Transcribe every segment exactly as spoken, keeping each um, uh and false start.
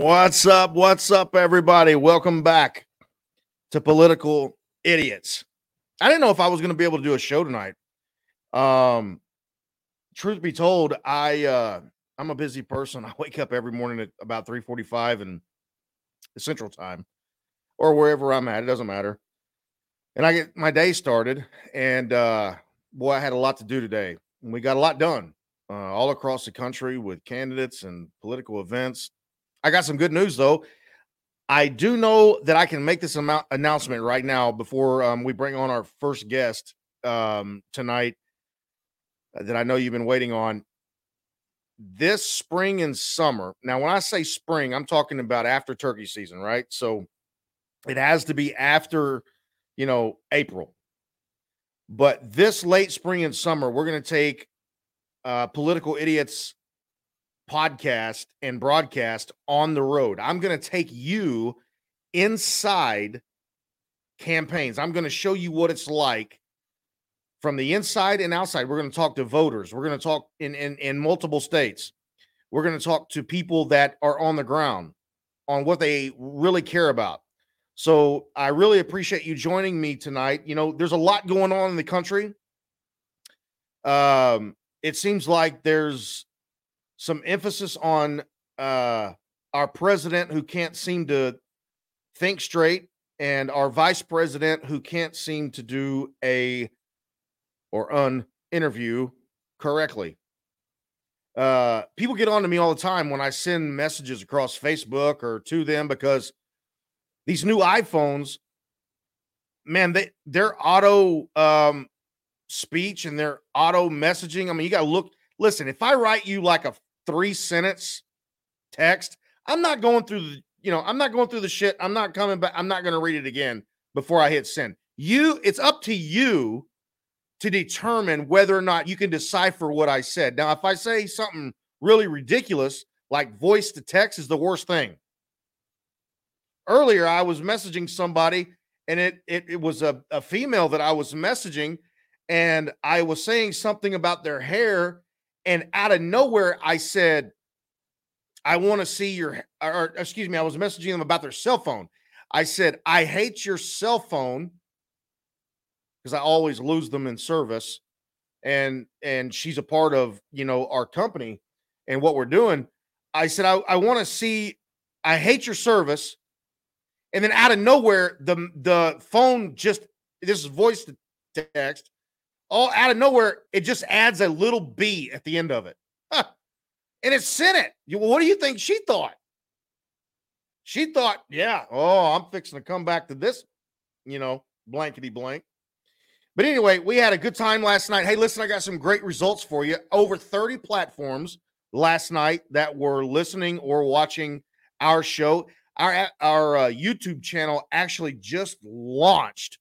What's up? What's up, everybody? Welcome back to Political Idiots. I didn't know if I was going to be able to do a show tonight. Um, truth be told, I uh, I'm a busy person. I wake up every morning at about three forty-five and Central Time, or wherever I'm at. It doesn't matter. And I get my day started. And uh, boy, I had a lot to do today. And we got a lot done uh, all across the country with candidates and political events. I got some good news, though. I do know that I can make this amount announcement right now before um, we bring on our first guest um, tonight that I know you've been waiting on. This spring and summer, now when I say spring, I'm talking about after turkey season, right? So it has to be after, you know, April. But this late spring and summer, we're going to take uh, Political Idiots podcast and broadcast on the road. I'm going to take you inside campaigns. I'm going to show you what it's like from the inside and outside. We're going to talk to voters. We're going to talk in, in, in multiple states. We're going to talk to people that are on the ground on what they really care about. So I really appreciate you joining me tonight. You know, there's a lot going on in the country. Um, it seems like there's some emphasis on uh, our president who can't seem to think straight and our vice president who can't seem to do a or an interview correctly. Uh, people get on to me all the time when I send messages across Facebook or to them because these new iPhones, man, they, their auto um, speech and their auto messaging. I mean, you got to look. Listen, if I write you like a three sentence text, I'm not going through the, you know, I'm not going through the shit. I'm not coming back. I'm not going to read it again before I hit send. You, it's up to you to determine whether or not you can decipher what I said. Now, if I say something really ridiculous, like voice to text is the worst thing. Earlier, I was messaging somebody and it, it, it was a, a female that I was messaging and I was saying something about their hair. And out of nowhere, I said, I want to see your, or excuse me, I was messaging them about their cell phone. I said, I hate your cell phone because I always lose them in service. And and she's a part of, you know, our company and what we're doing. I said, I, I want to see, I hate your service. And then out of nowhere, the, the phone just, this is voice to text. All out of nowhere, it just adds a little B at the end of it. Huh. And it sent it. You, what do you think she thought? She thought, yeah, oh, I'm fixing to come back to this, you know, blankety blank. But anyway, we had a good time last night. Hey, listen, I got some great results for you. Over thirty platforms last night that were listening or watching our show. Our, our uh, YouTube channel actually just launched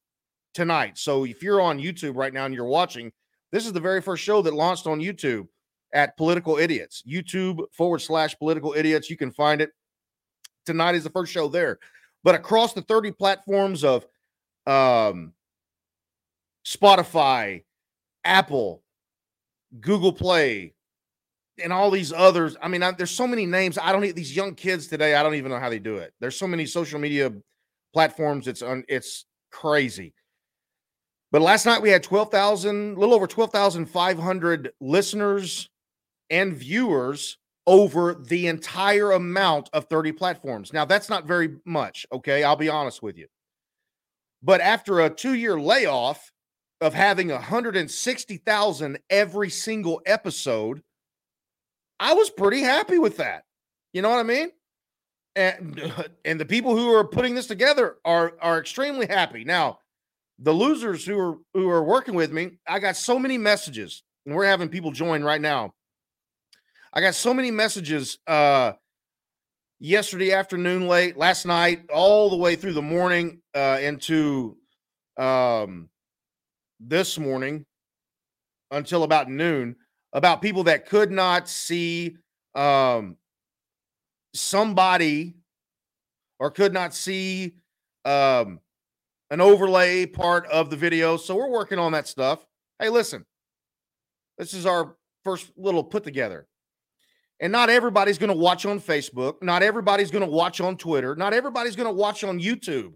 tonight. So if you're on YouTube right now and you're watching, this is the very first show that launched on YouTube at Political Idiots, YouTube forward slash Political Idiots. You can find it. Tonight is the first show there. But across the thirty platforms of um, Spotify, Apple, Google Play, and all these others. I mean, I, there's so many names. I don't these young kids today. I don't even know how they do it. There's so many social media platforms. It's un, it's crazy. But last night we had twelve thousand, a little over twelve thousand five hundred listeners and viewers over the entire amount of thirty platforms. Now, that's not very much, okay? I'll be honest with you. But after a two-year layoff of having one hundred sixty thousand every single episode, I was pretty happy with that. You know what I mean? And, and the people who are putting this together are, are extremely happy. Now, the losers who are who are working with me, I got so many messages, and we're having people join right now. I got so many messages uh, yesterday afternoon, late last night, all the way through the morning uh, into um, this morning until about noon about people that could not see um, somebody or could not see um, an overlay part of the video. So we're working on that stuff. Hey, listen, this is our first little put together. And not everybody's going to watch on Facebook. Not everybody's going to watch on Twitter. Not everybody's going to watch on YouTube.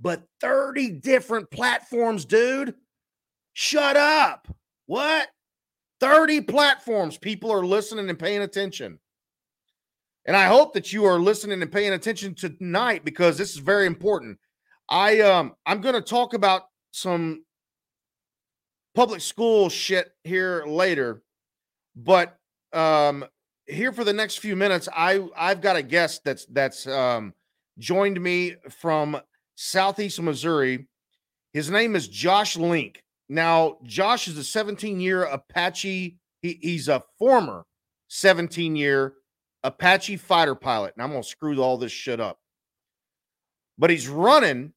But thirty different platforms, dude. Shut up. What? thirty platforms. People are listening and paying attention. And I hope that you are listening and paying attention tonight, because this is very important. I, um, I'm going to talk about some public school shit here later. But um, here for the next few minutes, I, I've got a guest that's that's um, joined me from Southeast Missouri. His name is Josh Link. Now, Josh is a seventeen-year Apache. He, he's a former seventeen-year Apache fighter pilot. And I'm going to screw all this shit up. But he's running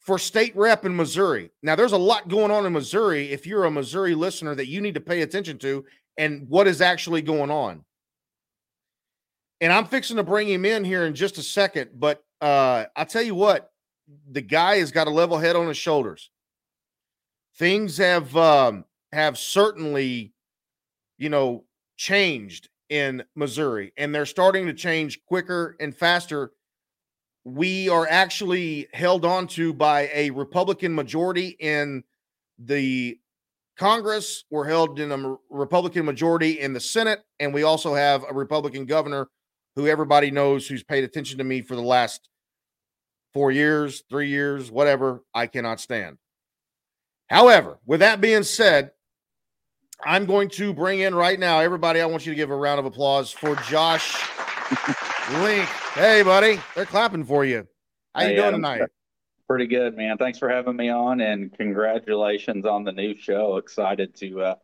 for state rep in Missouri. Now, there's a lot going on in Missouri if you're a Missouri listener that you need to pay attention to and what is actually going on. And I'm fixing to bring him in here in just a second, but uh, I'll tell you what, the guy has got a level head on his shoulders. Things have um, have certainly, you know, changed in Missouri, and they're starting to change quicker and faster. We are actually held on to by a Republican majority in the Congress. We're held in a Republican majority in the Senate. And we also have a Republican governor who everybody knows, who's paid attention to me for the last four years, three years, whatever. I cannot stand. However, with that being said, I'm going to bring in right now, everybody, I want you to give a round of applause for Josh Link. Hey, buddy. They're clapping for you. How you hey, doing Adam, tonight? Pretty good, man. Thanks for having me on, and congratulations on the new show. Excited to uh,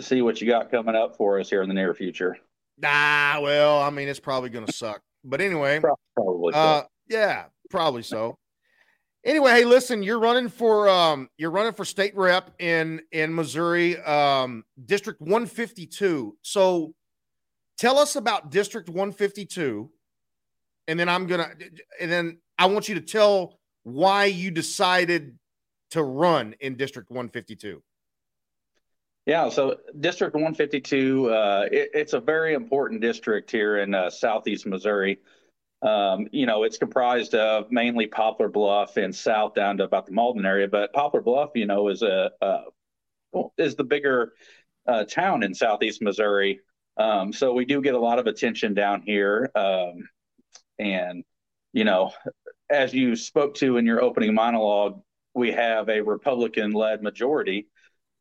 see what you got coming up for us here in the near future. Ah, well, I mean, it's probably going to suck. But anyway. Probably so. Uh, yeah, probably so. Anyway, hey, listen, you're running for um, you're running for state rep in, in Missouri, um, District one fifty-two. So tell us about District one fifty-two, and then I'm gonna, and then I want you to tell why you decided to run in District one fifty-two. Yeah, so District one fifty-two, uh, it, it's a very important district here in uh, Southeast Missouri. Um, you know, it's comprised of mainly Poplar Bluff and south down to about the Malden area, but Poplar Bluff, you know, is a uh, is the bigger uh, town in Southeast Missouri. Um, so we do get a lot of attention down here. Um, and, you know, as you spoke to in your opening monologue, we have a Republican-led majority,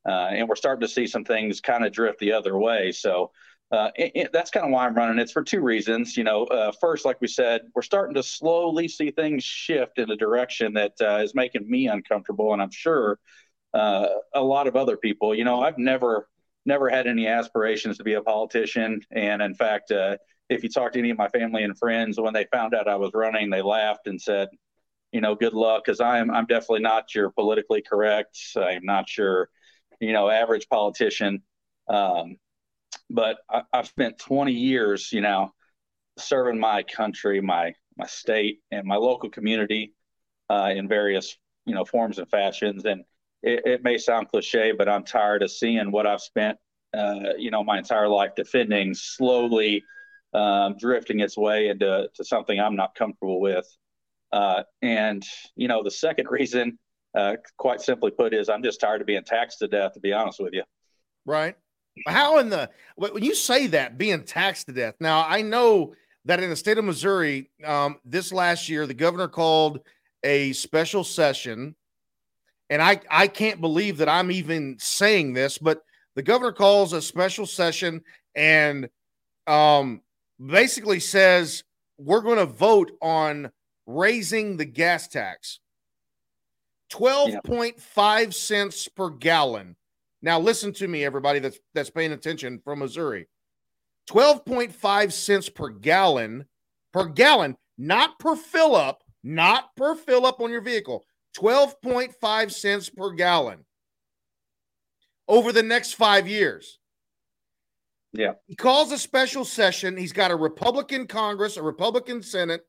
uh, and we're starting to see some things kind of drift the other way. So uh, it, it, that's kind of why I'm running. It's for two reasons. You know, uh, first, like we said, we're starting to slowly see things shift in a direction that uh, is making me uncomfortable, and I'm sure uh, a lot of other people. You know, I've never... Never had any aspirations to be a politician. And in fact, uh, if you talk to any of my family and friends, when they found out I was running, they laughed and said, you know, good luck, because I'm I'm definitely not your politically correct. I'm not your, you know, average politician. Um, but I, I've spent twenty years, you know, serving my country, my my state and my local community uh, in various, you know, forms and fashions. And It, it may sound cliche, but I'm tired of seeing what I've spent, uh, you know, my entire life defending slowly um, drifting its way into to something I'm not comfortable with. Uh, and, you know, the second reason, uh, quite simply put, is I'm just tired of being taxed to death, to be honest with you. Right. How in the – when you say that, being taxed to death. Now, I know that in the state of Missouri, um, this last year, the governor called a special session. And I, I can't believe that I'm even saying this, but the governor calls a special session and um, basically says, we're going to vote on raising the gas tax. twelve point five yeah. cents per gallon. Now, listen to me, everybody that's that's paying attention from Missouri. twelve point five cents per gallon, per gallon, not per fill up, not per fill up on your vehicle. twelve point five cents per gallon over the next five years. Yeah. He calls a special session. He's got a Republican Congress, a Republican Senate.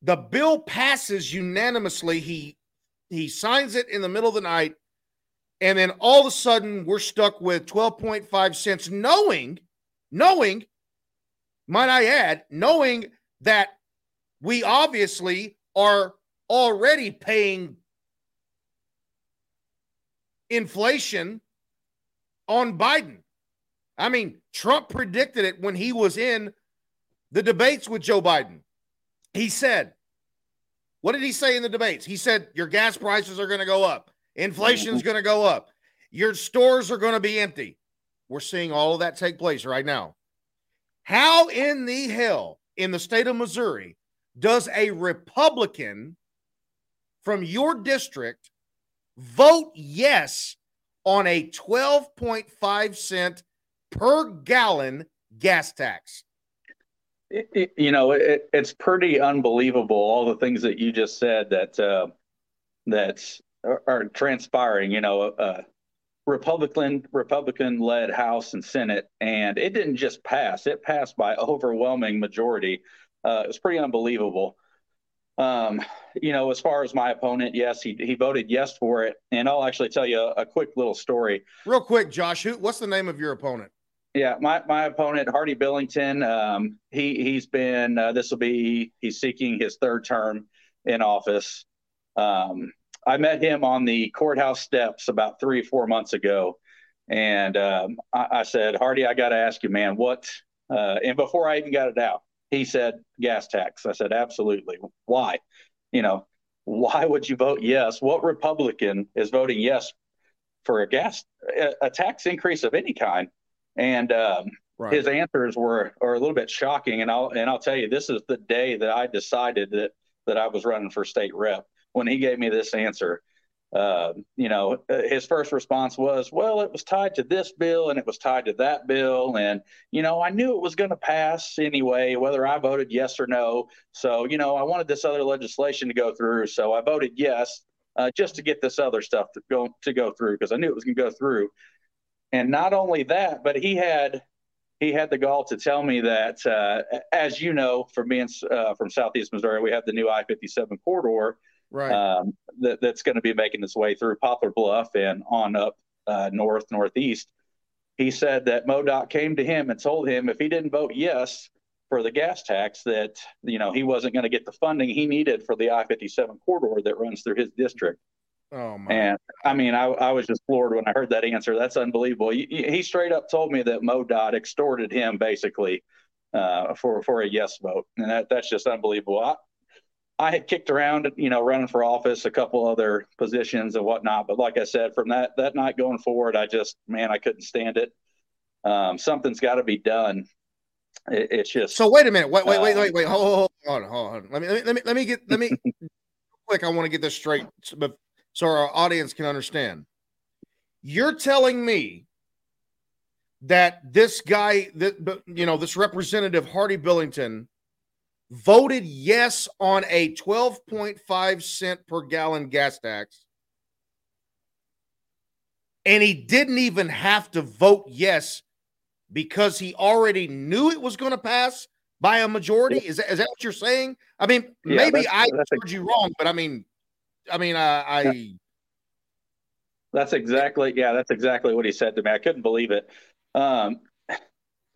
The bill passes unanimously. He, he signs it in the middle of the night. And then all of a sudden we're stuck with twelve point five cents, knowing knowing, might I add, knowing that we obviously are already paying inflation on Biden. I mean, Trump predicted it when he was in the debates with Joe Biden. He said, what did he say in the debates? He said, your gas prices are going to go up. Inflation's going to go up. Your stores are going to be empty. We're seeing all of that take place right now. How in the hell, in the state of Missouri, does a Republican from your district vote yes on a twelve point five cent per gallon gas tax? It, it, you know, it, it's pretty unbelievable, all the things that you just said that uh, that are, are transpiring. You know, uh, Republican Republican-led House and Senate, and it didn't just pass; it passed by overwhelming majority. Uh, it was pretty unbelievable. Um, you know, as far as my opponent, yes, he he voted yes for it, and I'll actually tell you a, a quick little story. Real quick, Josh, who, what's the name of your opponent? Yeah, my, my opponent, Hardy Billington, um, he, he's been, uh, this will be, he's seeking his third term in office. Um, I met him on the courthouse steps about three or four months ago. And um, I, I said, Hardy, I got to ask you, man, what, uh, and before I even got it out, he said, gas tax. I said, absolutely. Why? You know, why would you vote yes? What Republican is voting yes for a gas, a, a tax increase of any kind? And um, right. His answers were are a little bit shocking. And I'll and I'll tell you, this is the day that I decided that that I was running for state rep when he gave me this answer. Uh, you know, his first response was, well, it was tied to this bill and it was tied to that bill. And, you know, I knew it was going to pass anyway, whether I voted yes or no. So, you know, I wanted this other legislation to go through. So I voted yes uh, just to get this other stuff to go, to go through because I knew it was going to go through. And not only that, but he had he had the gall to tell me that, uh, as you know, from being uh, from Southeast Missouri, we have the new I fifty-seven corridor right. um, that, that's going to be making its way through Poplar Bluff and on up uh, north, northeast. He said that MoDOT came to him and told him if he didn't vote yes for the gas tax that, you know, he wasn't going to get the funding he needed for the I fifty-seven corridor that runs through his district. Oh my! And I mean, I, I was just floored when I heard that answer. That's unbelievable. He, he straight up told me that MoDOT extorted him basically uh, for for a yes vote, and that, that's just unbelievable. I, I had kicked around, you know, running for office, a couple other positions and whatnot, but like I said, from that that night going forward, I just man, I couldn't stand it. Um, something's got to be done. It, it's just so. Wait a minute. Wait, wait, wait, wait, wait. Hold, hold, hold on, hold on. Let me, let me, let me get, let me quick. I want to get this straight. But, so our audience can understand. You're telling me that this guy, that you know, this representative Hardy Billington voted yes on a twelve point five cent per gallon gas tax, and he didn't even have to vote yes because he already knew it was going to pass by a majority. Is that, is that what you're saying? I mean, yeah, maybe that's, I that's heard a- you wrong, but I mean. I mean, uh, I. That's exactly, yeah, that's exactly what he said to me. I couldn't believe it. Um,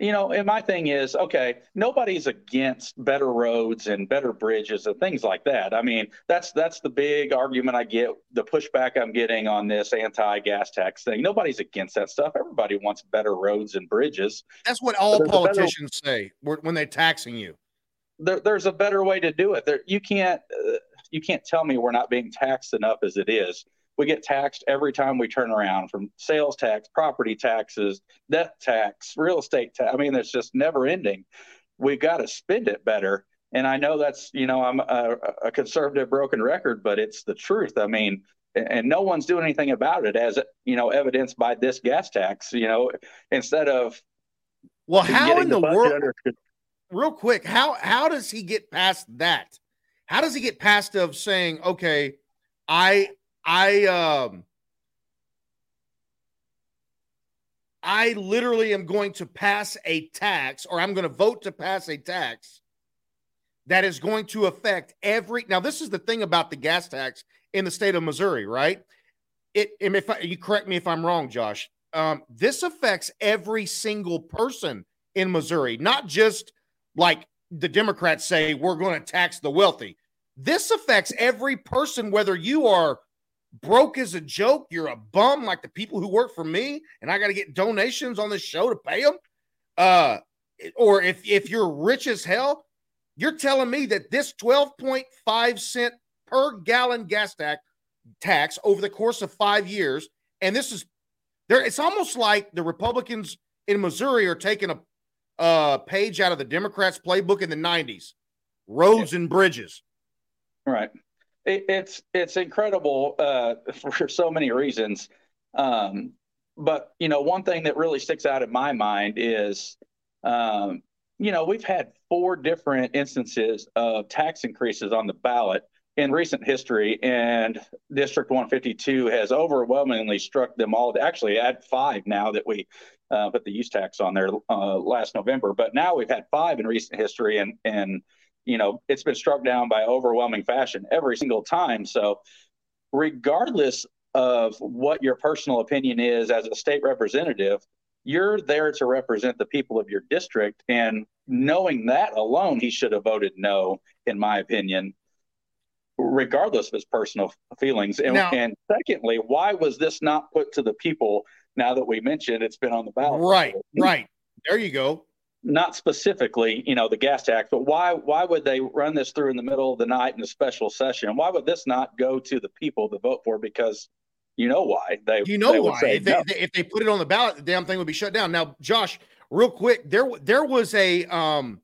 you know, and my thing is, okay, nobody's against better roads and better bridges and things like that. I mean, that's that's the big argument I get, the pushback I'm getting on this anti-gas tax thing. Nobody's against that stuff. Everybody wants better roads and bridges. That's what all politicians better, say when they're taxing you. There, there's a better way to do it. There, you can't. Uh, You can't tell me we're not being taxed enough as it is. We get taxed every time we turn around, from sales tax, property taxes, debt tax, real estate tax. I mean, it's just never ending. We've got to spend it better. And I know that's, you know, I'm a, a conservative broken record, but it's the truth. I mean, and no one's doing anything about it, as, you know, evidenced by this gas tax, you know, instead of. Well, how in the, the world, under- real quick, how how does he get past that? How does he get past of saying, okay, I, I, um, I literally am going to pass a tax, or I'm going to vote to pass a tax that is going to affect every. Now, this is the thing about the gas tax in the state of Missouri, right? It, and if I, you correct me if I'm wrong, Josh, um, this affects every single person in Missouri, not just like the Democrats say, we're going to tax the wealthy. This affects every person, whether you are broke as a joke, you're a bum like the people who work for me, and I got to get donations on this show to pay them. Uh, or if, if you're rich as hell, you're telling me that this twelve point five cent per gallon gas tax tax over the course of five years, and this is there. It's almost like the Republicans in Missouri are taking a uh, page out of the Democrats' playbook in the nineties, roads and bridges. Right. It, it's it's incredible uh, for so many reasons. Um, but, you know, one thing that really sticks out in my mind is, um, you know, we've had four different instances of tax increases on the ballot in recent history, and District one fifty-two has overwhelmingly struck them all. Actually, add five now that we uh, put the use tax on there uh, last November. But now we've had five in recent history, and and you know, it's been struck down by overwhelming fashion every single time. So regardless of what your personal opinion is as a state representative, you're there to represent the people of your district. And knowing that alone, he should have voted no, in my opinion, regardless of his personal feelings. And, now, and secondly, why was this not put to the people now that we mentioned it's been on the ballot? Right, right. There you go. Not specifically, you know, the gas tax, but why why would they run this through in the middle of the night in a special session? Why would this not go to the people to vote for? Because you know why. They, you know they why. If they, no. if they put it on the ballot, the damn thing would be shut down. Now, Josh, real quick, there there was a um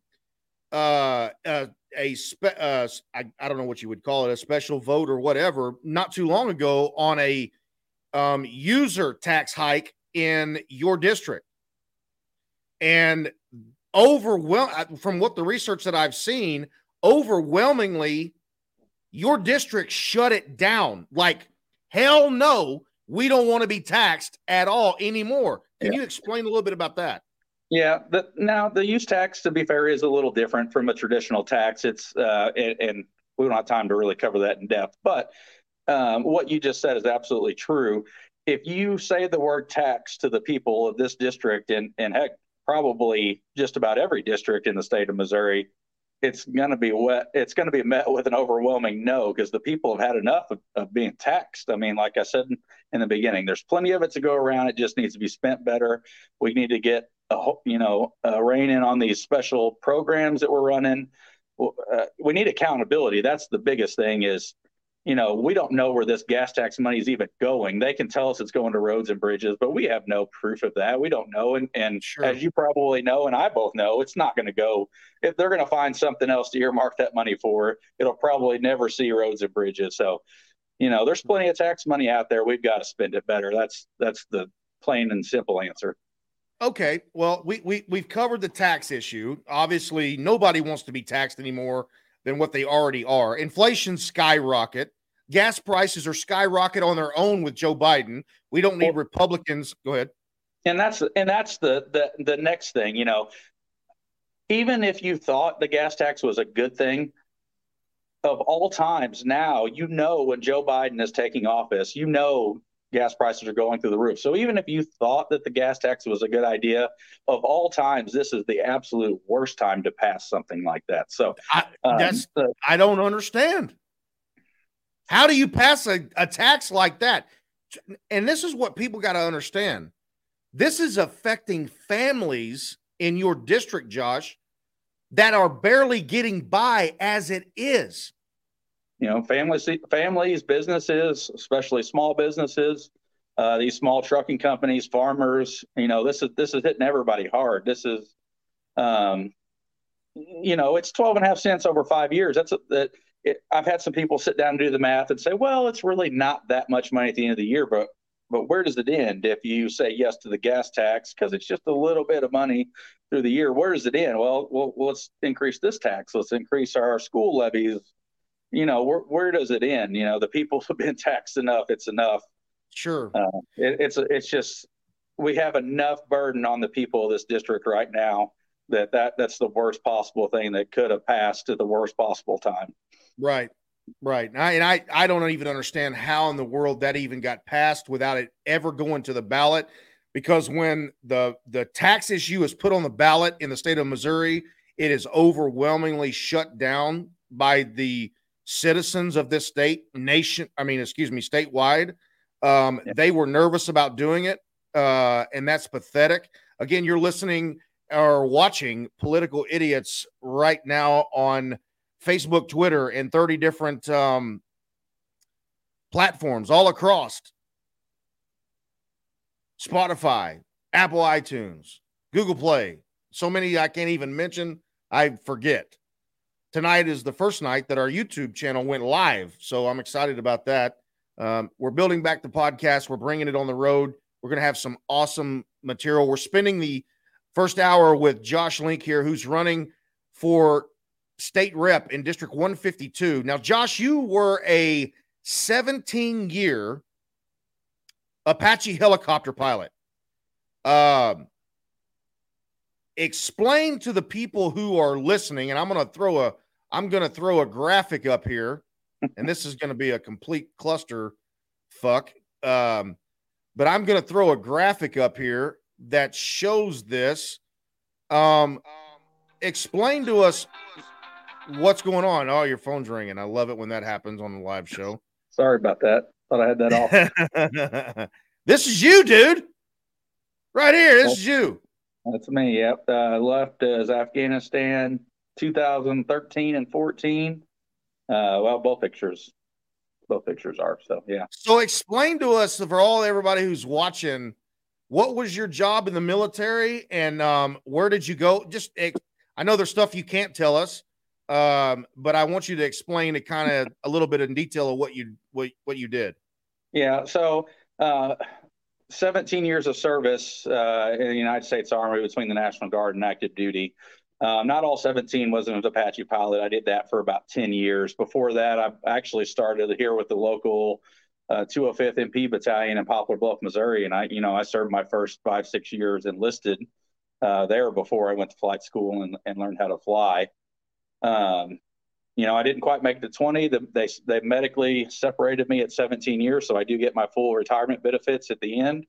uh, uh a spe- uh I, I don't know what you would call it, a special vote or whatever, not too long ago on a um user tax hike in your district. And overwhelm from what the research that I've seen, overwhelmingly, your district shut it down. Like, hell no, we don't want to be taxed at all anymore. Can yeah. you explain a little bit about that? Yeah. The, now, the use tax, to be fair, is a little different from a traditional tax. It's uh, and, and we don't have time to really cover that in depth. But um, what you just said is absolutely true. If you say the word tax to the people of this district, and, and heck, probably just about every district in the state of Missouri, it's going to be wet. It's going to be met with an overwhelming no, because the people have had enough of, of being taxed. I mean, like I said in the beginning, there's plenty of it to go around. It just needs to be spent better. We need to get a you know a rein in on these special programs that we're running. Uh, we need accountability. That's the biggest thing. Is you know we don't know where this gas tax money is even going. They can tell us it's going to roads and bridges, but we have no proof of that. We don't know. And, and sure. as you probably know, and I both know, it's not going to go. If they're going to find something else to earmark that money for, it'll probably never see roads and bridges. So, you know, there's plenty of tax money out there. We've got to spend it better. That's that's the plain and simple answer. Okay. Well, we, we, we've covered the tax issue. Obviously, nobody wants to be taxed anymore than what they already are. Inflation skyrocket. Gas prices are skyrocket on their own with Joe Biden. We don't need well, Republicans. Go ahead. And that's and that's the, the the next thing. You know, even if you thought the gas tax was a good thing, of all times now, you know, when Joe Biden is taking office, you know, gas prices are going through the roof. So even if you thought that the gas tax was a good idea, of all times, this is the absolute worst time to pass something like that. So I, um, that's uh, I don't understand. How do you pass a, a tax like that? And this is what people got to understand. This is affecting families in your district, Josh, that are barely getting by as it is. You know, families, families, businesses, especially small businesses, uh, these small trucking companies, farmers. You know, this is this is hitting everybody hard. This is, um, you know, it's twelve and a half cents over five years. That's a, that. It, I've had some people sit down and do the math and say, well, it's really not that much money at the end of the year, but but where does it end if you say yes to the gas tax? Because it's just a little bit of money through the year. Where does it end? Well, well, let's increase this tax. Let's increase our school levies. You know, where where does it end? You know, the people have been taxed enough. It's enough. Sure. Uh, it, it's it's just we have enough burden on the people of this district right now that, that that's the worst possible thing that could have passed at the worst possible time. Right, right. And I, and I I don't even understand how in the world that even got passed without it ever going to the ballot, because when the, the tax issue is put on the ballot in the state of Missouri, it is overwhelmingly shut down by the citizens of this state, nation, I mean, excuse me, statewide. Um, yeah. They were nervous about doing it, uh, and that's pathetic. Again, you're listening or watching Political Idiots right now on Facebook, Twitter, and thirty different um, platforms all across Spotify, Apple iTunes, Google Play. So many I can't even mention. I forget. Tonight is the first night that our YouTube channel went live, so I'm excited about that. Um, we're building back the podcast. We're bringing it on the road. We're going to have some awesome material. We're spending the first hour with Josh Link here, who's running for state rep in District one fifty-two. Now, Josh, you were a seventeen-year Apache helicopter pilot. Um, explain to the people who are listening, and I'm going to throw a I'm going to throw a graphic up here, and this is going to be a complete cluster fuck. Um, but I'm going to throw a graphic up here that shows this. Um, explain to us what's going on. Oh, your phone's ringing. I love it when that happens on the live show. Sorry about that. Thought I had that off. This is you, dude. Right here. This is you. That's me. Yep. Uh, I left as uh, Afghanistan two thousand thirteen and fourteen. Uh, well, both pictures, both pictures are, so yeah. So explain to us, for all everybody who's watching, what was your job in the military, and um, where did you go? Just, I know there's stuff you can't tell us, um, but I want you to explain it kind of a little bit in detail of what you what what you did. Yeah. So, uh, seventeen years of service uh, in the United States Army between the National Guard and active duty. Um, not all seventeen was an Apache pilot. I did that for about ten years. Before that, I actually started here with the local uh, two oh fifth M P Battalion in Poplar Bluff, Missouri, and I, you know, I served my first five, six years enlisted uh, there before I went to flight school and, and learned how to fly. Um, you know, I didn't quite make the twenty. The, they they medically separated me at seventeen years, so I do get my full retirement benefits at the end.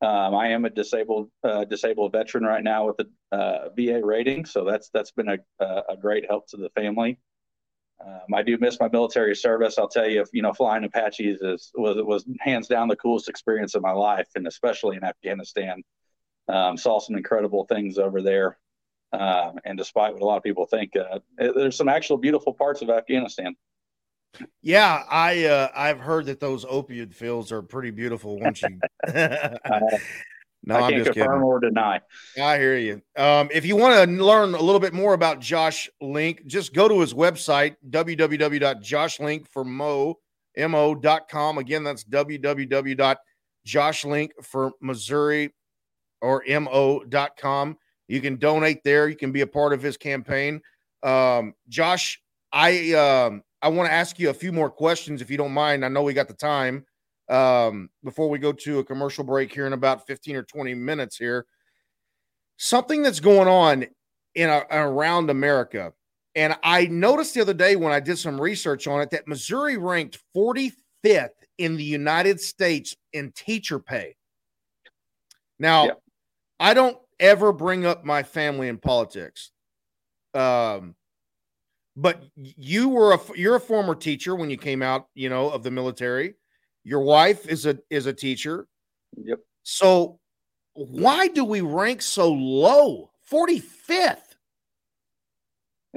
Um, I am a disabled uh, disabled veteran right now with a uh, V A rating, so that's that's been a a great help to the family. Um, I do miss my military service. I'll tell you, you know, flying Apaches is was was hands down the coolest experience of my life, and especially in Afghanistan, um, saw some incredible things over there. Um, and despite what a lot of people think, uh, there's some actual beautiful parts of Afghanistan. Yeah, I uh, I've heard that those opioid fields are pretty beautiful. Once you, no, I I'm can't just confirm kidding. Or deny. I hear you. Um, if you want to learn a little bit more about Josh Link, just go to his website w w w dot josh link for mo dot com. Again, that's w w w dot josh link for missouri or m o dot com. You can donate there. You can be a part of his campaign. Um, Josh, I. Um, I want to ask you a few more questions, if you don't mind. I know we got the time um, before we go to a commercial break here in about fifteen or twenty minutes here. Something that's going on in a, around America. And I noticed the other day when I did some research on it that Missouri ranked forty-fifth in the United States in teacher pay. Now, yeah. I don't ever bring up my family in politics. Um But you were a you're a former teacher when you came out, you know, of the military. Your wife is a is a teacher. Yep. So why do we rank so low, forty-fifth?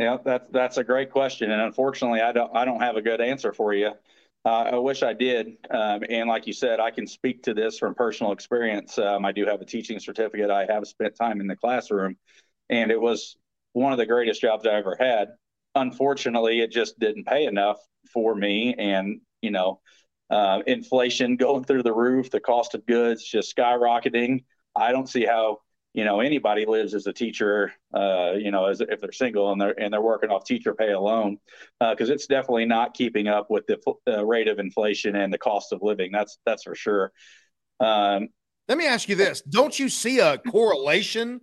Yeah, that's that's a great question, and unfortunately, I don't I don't have a good answer for you. Uh, I wish I did. Um, and like you said, I can speak to this from personal experience. Um, I do have a teaching certificate. I have spent time in the classroom, and it was one of the greatest jobs I ever had. Unfortunately, it just didn't pay enough for me. And, you know, uh, inflation going through the roof, the cost of goods just skyrocketing. I don't see how, you know, anybody lives as a teacher, uh, you know, as if they're single and they're, and they're working off teacher pay alone, because uh, it's definitely not keeping up with the uh, rate of inflation and the cost of living. That's that's for sure. Um, Let me ask you this. Don't you see a correlation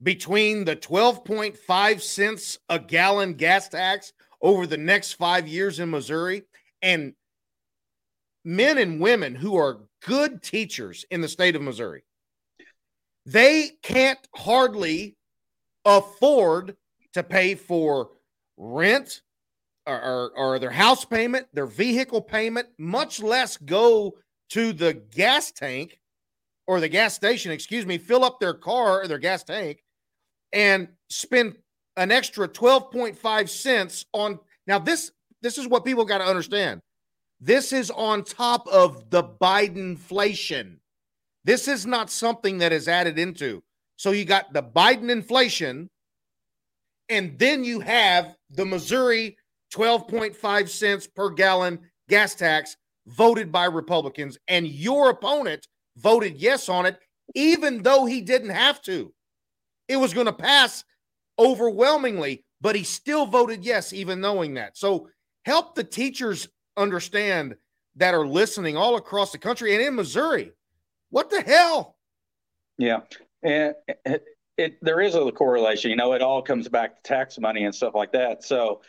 between the twelve point five cents a gallon gas tax over the next five years in Missouri and men and women who are good teachers in the state of Missouri? They can't hardly afford to pay for rent or, or, or their house payment, their vehicle payment, much less go to the gas tank or the gas station, excuse me, fill up their car or their gas tank and spend an extra twelve point five cents on. Now, this, this is what people got to understand. This is on top of the Bidenflation. This is not something that is added into. So you got the Biden inflation, and then you have the Missouri twelve point five cents per gallon gas tax voted by Republicans, and your opponent voted yes on it, even though he didn't have to. It was going to pass overwhelmingly, but he still voted yes, even knowing that. So help the teachers understand that are listening all across the country and in Missouri. What the hell? Yeah. And it, it, there is a correlation, you know, it all comes back to tax money and stuff like that. So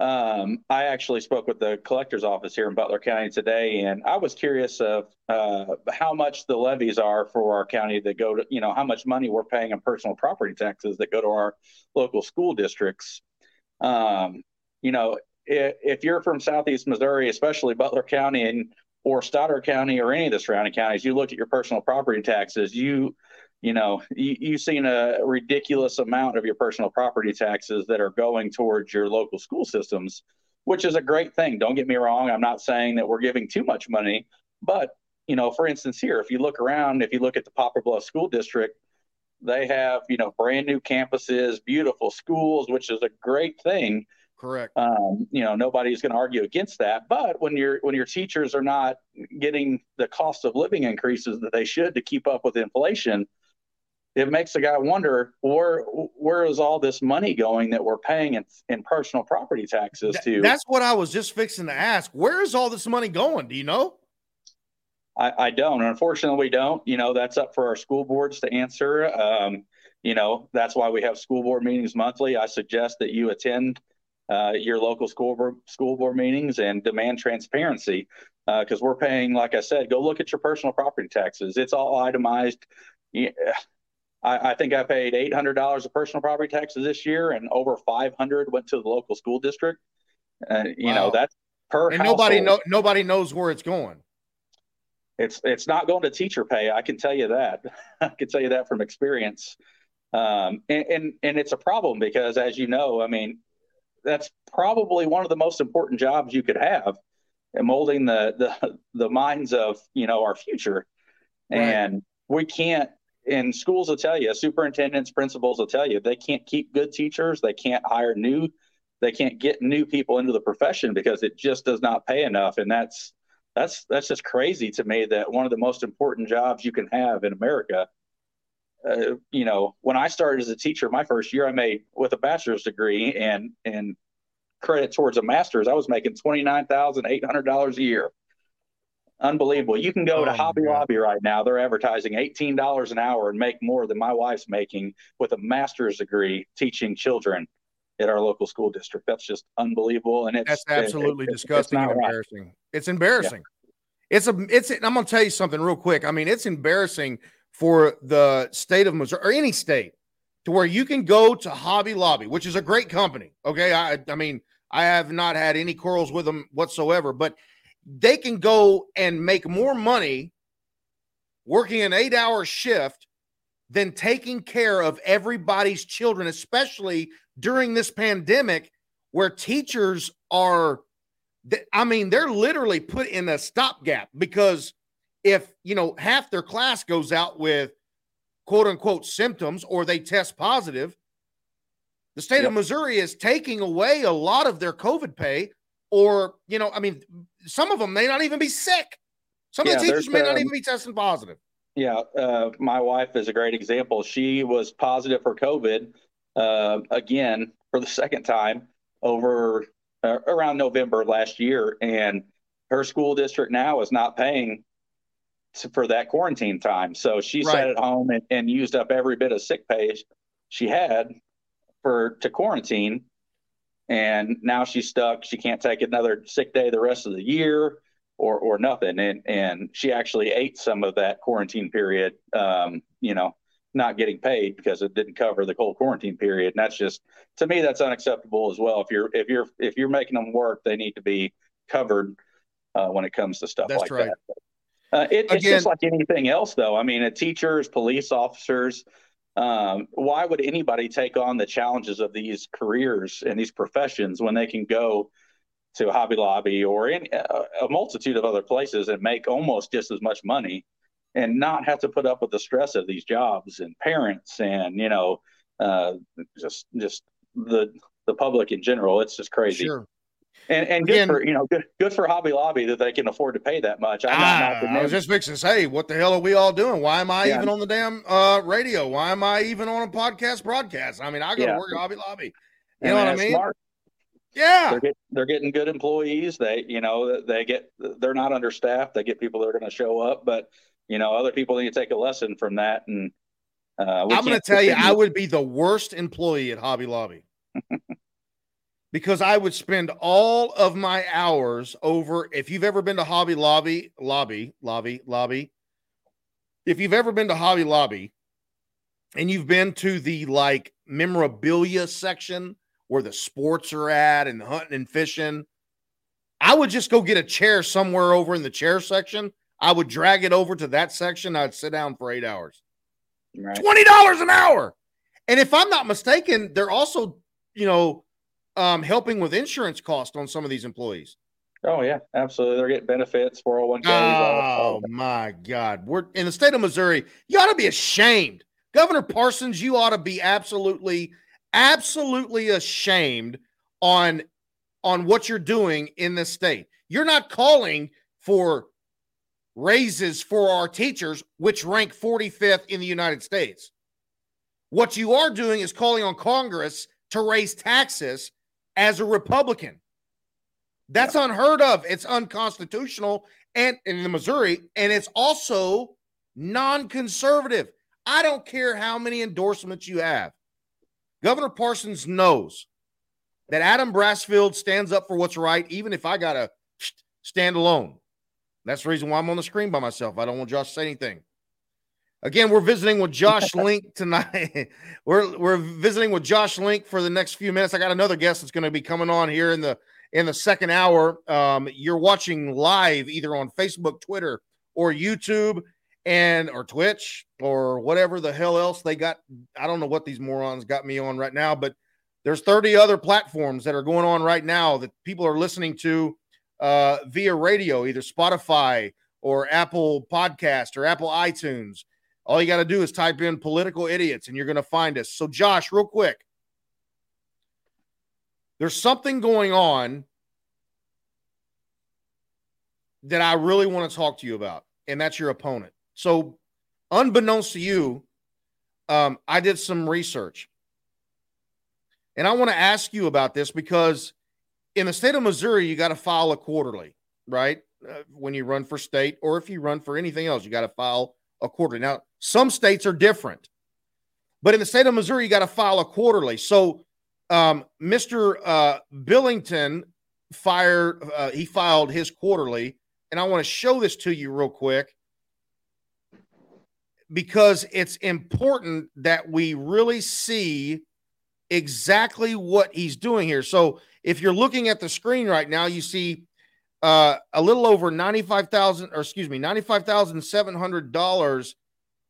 um, I actually spoke with the collector's office here in Butler County today, and I was curious of uh, how much the levies are for our county that go to, you know, how much money we're paying in personal property taxes that go to our local school districts. Um, you know, if, if you're from Southeast Missouri, especially Butler County and or Stoddard County or any of the surrounding counties, you look at your personal property taxes, you You know, you, you've seen a ridiculous amount of your personal property taxes that are going towards your local school systems, which is a great thing. Don't get me wrong. I'm not saying that we're giving too much money. But, you know, for instance, here, if you look around, if you look at the Poplar Bluff School District, they have, you know, brand new campuses, beautiful schools, which is a great thing. Correct. Um, you know, nobody's going to argue against that. But when your when your teachers are not getting the cost of living increases that they should to keep up with inflation, it makes the guy wonder, where where is all this money going that we're paying in, in personal property taxes to? That's what I was just fixing to ask. Where is all this money going? Do you know? I, I don't. Unfortunately, we don't. You know, that's up for our school boards to answer. Um, you know, that's why we have school board meetings monthly. I suggest that you attend uh, your local school board, school board meetings and demand transparency because uh, we're paying, like I said, go look at your personal property taxes. It's all itemized. Yeah. I think I paid eight hundred dollars of personal property taxes this year, and over five hundred dollars went to the local school district. Uh, you wow. know, that's per and household. nobody know nobody knows where it's going. It's it's not going to teacher pay. I can tell you that. I can tell you that from experience. Um, and, and and it's a problem because, as you know, I mean, that's probably one of the most important jobs you could have, in molding the the the minds of you know our future, right. And we can't. And schools will tell you, superintendents, principals will tell you, they can't keep good teachers. They can't hire new, they can't get new people into the profession because it just does not pay enough. And that's, that's, that's just crazy to me that one of the most important jobs you can have in America. Uh, you know, when I started as a teacher, my first year I made with a bachelor's degree and, and credit towards a master's, I was making twenty-nine thousand eight hundred dollars a year. Unbelievable. You can go oh, to Hobby God. Lobby right now. They're advertising eighteen dollars an hour and make more than my wife's making with a master's degree teaching children at our local school district. That's just unbelievable. And it's That's absolutely it, it, disgusting and embarrassing. Right. It's embarrassing. Yeah. It's a, it's, I'm going to tell you something real quick. I mean, it's embarrassing for the state of Missouri or any state to where you can go to Hobby Lobby, which is a great company. Okay. I, I mean, I have not had any quarrels with them whatsoever, but they can go and make more money working an eight-hour shift than taking care of everybody's children, especially during this pandemic where teachers are, I mean, they're literally put in a stopgap because if, you know, half their class goes out with quote-unquote symptoms or they test positive, the state yep. of Missouri is taking away a lot of their COVID pay. Or, you know, I mean, some of them may not even be sick. Some yeah, of the teachers may um, not even be testing positive. Yeah, uh, my wife is a great example. She was positive for COVID uh, again for the second time over uh, around November last year. And her school district now is not paying to, for that quarantine time. So she right. sat at home and, and used up every bit of sick pay she had for to quarantine. And now she's stuck. She can't take another sick day the rest of the year or or nothing. And and she actually ate some of that quarantine period, um, you know, not getting paid because it didn't cover the cold quarantine period. And that's just, to me, that's unacceptable as well. If you're if you're if you're making them work, they need to be covered uh, when it comes to stuff that's like right. that. Uh, it, it's just like anything else, though. I mean, uh, teachers, police officers. Um, why would anybody take on the challenges of these careers and these professions when they can go to Hobby Lobby or in uh, a multitude of other places and make almost just as much money and not have to put up with the stress of these jobs and parents and, you know, uh, just just the the public in general? It's just crazy. Sure. And and good Again, for you know good, good for Hobby Lobby that they can afford to pay that much. I'm ah, not I was just fixing to say, what the hell are we all doing? Why am I yeah. even on the damn uh, radio? Why am I even on a podcast broadcast? I mean, I go yeah. to work at Hobby Lobby. You and know what I mean? Smart. Yeah, they're, get, they're getting good employees. They you know they get they're not understaffed. They get people that are going to show up, but you know other people need to take a lesson from that. And uh, I'm going to tell you, I would be the worst employee at Hobby Lobby. Because I would spend all of my hours over, if you've ever been to Hobby Lobby, Lobby, Lobby, Lobby, if you've ever been to Hobby Lobby and you've been to the like memorabilia section where the sports are at and hunting and fishing, I would just go get a chair somewhere over in the chair section. I would drag it over to that section. I'd sit down for eight hours. Right. twenty dollars an hour. And if I'm not mistaken, they're also, you know, Um, helping with insurance costs on some of these employees. Oh, yeah, absolutely. They're getting benefits, four oh one k's. Oh, my God. We're in the state of Missouri. You ought to be ashamed. Governor Parsons, you ought to be absolutely, absolutely ashamed on, on what you're doing in this state. You're not calling for raises for our teachers, which rank forty-fifth in the United States. What you are doing is calling on Congress to raise taxes as a Republican. That's yeah. unheard of. It's unconstitutional and in the Missouri, and it's also non-conservative. I don't care how many endorsements you have. Governor Parsons knows that Adam Brassfield stands up for what's right, even if I got to stand alone. That's the reason why I'm on the screen by myself. I don't want Josh to say anything. Again, we're visiting with Josh Link tonight. we're we're visiting with Josh Link for the next few minutes. I got another guest that's going to be coming on here in the in the second hour. Um, you're watching live either on Facebook, Twitter, or YouTube, and or Twitch, or whatever the hell else they got. I don't know what these morons got me on right now, but there's thirty other platforms that are going on right now that people are listening to uh, via radio, either Spotify or Apple Podcast or Apple iTunes. All you got to do is type in Political Idiots, and you're going to find us. So, Josh, real quick. There's something going on that I really want to talk to you about, and that's your opponent. So, unbeknownst to you, um, I did some research. And I want to ask you about this because in the state of Missouri, you got to file a quarterly, right? Uh, when you run for state or if you run for anything else, you got to file a quarterly. Now, some states are different, but in the state of Missouri, you got to file a quarterly. So, um, Mister Uh, Billington fired, uh, he filed his quarterly, and I want to show this to you real quick because it's important that we really see exactly what he's doing here. So, if you're looking at the screen right now, you see Uh, a little over ninety-five thousand, or excuse me, ninety-five thousand seven hundred dollars,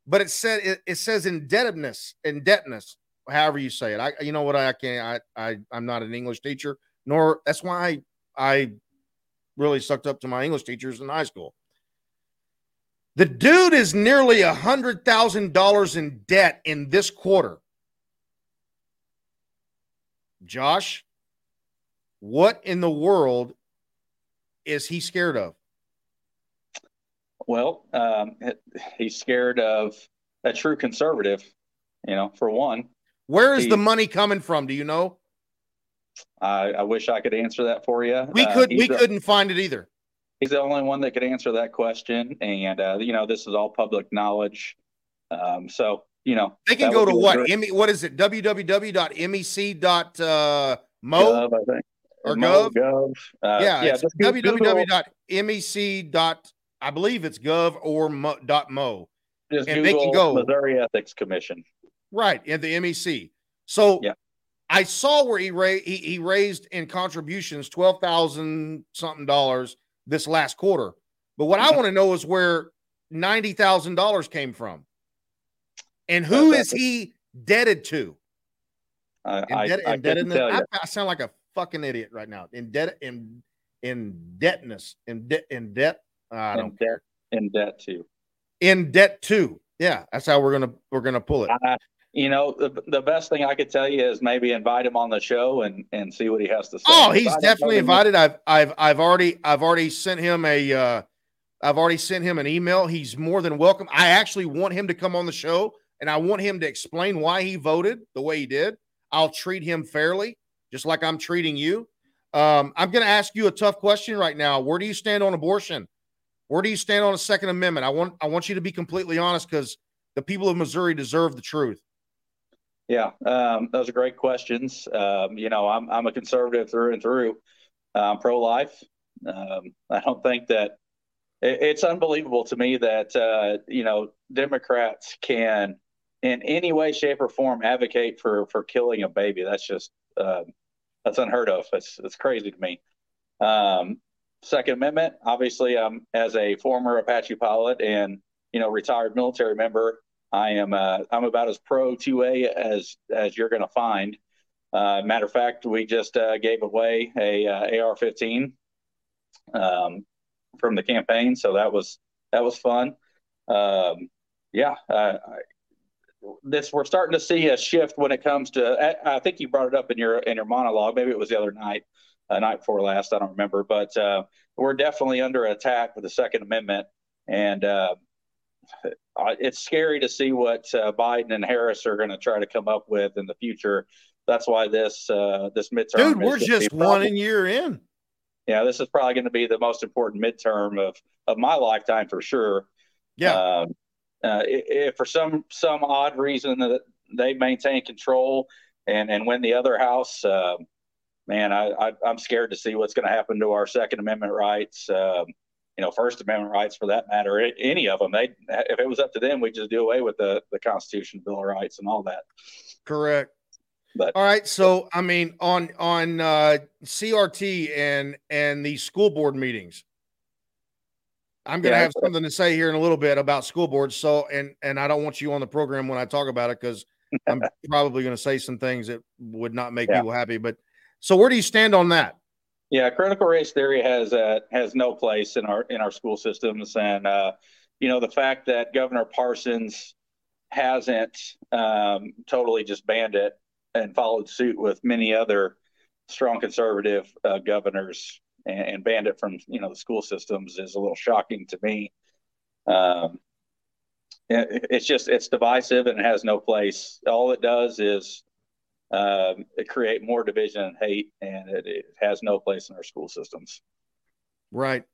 but it said it, it says indebtedness, indebtedness, however you say it. I, you know what, I can't. I, I, I'm not an English teacher, nor that's why I, I really sucked up to my English teachers in high school. The dude is nearly a hundred thousand dollars in debt in this quarter. Josh, what in the world is he scared of? Well, um, he's scared of a true conservative, you know, for one. Where is he, the money coming from? Do you know? I, I wish I could answer that for you. We, could, uh, we the, couldn't find it either. He's the only one that could answer that question. And, uh, you know, this is all public knowledge. Um, so, you know. They can go to what? M- what is it? w w w dot m e c dot m o? Uh, I think. Or gov. gov. Uh, yeah, yeah, it's www dot m e c dot, I believe it's gov or mo, dot mo. Just and Google they can go Missouri Ethics Commission, right? And the M E C. So yeah. I saw where he, ra- he he raised in contributions twelve thousand something dollars this last quarter. But what I want to know is where ninety thousand dollars came from, and who is he debted to? Uh, indebted, I, I, indebted tell you. I, I sound like a fucking idiot right now. Indebted, in indebtedness, in debt, in debt. I don't in care. Debt, in debt too. In debt too. Yeah, that's how we're gonna we're gonna pull it. Uh, you know, the, the best thing I could tell you is maybe invite him on the show and, and see what he has to say. Oh, he's definitely invited. I've I've I've already I've already sent him a uh, I've already sent him an email. He's more than welcome. I actually want him to come on the show, and I want him to explain why he voted the way he did. I'll treat him fairly, just like I'm treating you. Um, I'm going to ask you a tough question right now. Where do you stand on abortion? Where do you stand on the Second Amendment? I want I want you to be completely honest, because the people of Missouri deserve the truth. Yeah, um, those are great questions. Um, you know, I'm I'm a conservative through and through. I'm pro-life. Um, I don't think that it, it's unbelievable to me that uh, you know, Democrats can in any way, shape, or form advocate for for killing a baby. That's just um, that's unheard of. It's it's crazy to me. Um, Second Amendment, obviously, um, as a former Apache pilot and, you know, retired military member, I am uh, I'm about as pro two A as as you're going to find. Uh, matter of fact, we just uh, gave away a uh, A R fifteen um, from the campaign, so that was that was fun. Um, yeah, uh, this we're starting to see a shift when it comes to. I, I think you brought it up in your in your monologue. Maybe it was the other night. Uh, night before last, I don't remember, but uh, we're definitely under attack with the Second Amendment, and uh, it's scary to see what uh, Biden and Harris are going to try to come up with in the future. That's why this uh, this midterm, dude, we're just one in year in. Yeah, this is probably going to be the most important midterm of of my lifetime for sure. Yeah, uh, uh, if for some some odd reason that they maintain control and and win the other house. Uh, Man, I, I, I'm scared to see what's going to happen to our Second Amendment rights, um, you know, First Amendment rights for that matter, it, any of them. They, if it was up to them, we'd just do away with the, the Constitution, Bill of Rights and all that. Correct. But all right. So, I mean, on on uh, C R T and, and the school board meetings, I'm going to yeah, have something to say here in a little bit about school boards. So, and, and I don't want you on the program when I talk about it, because I'm probably going to say some things that would not make yeah. people happy, but. So where do you stand on that? Yeah, critical race theory has uh, has no place in our in our school systems, and uh, you know, the fact that Governor Parsons hasn't um, totally just banned it and followed suit with many other strong conservative uh, governors and, and banned it from, you know, the school systems is a little shocking to me. Um, it, it's just it's divisive and it has no place. All it does is. Um, it create more division and hate, and it, it has no place in our school systems. Right.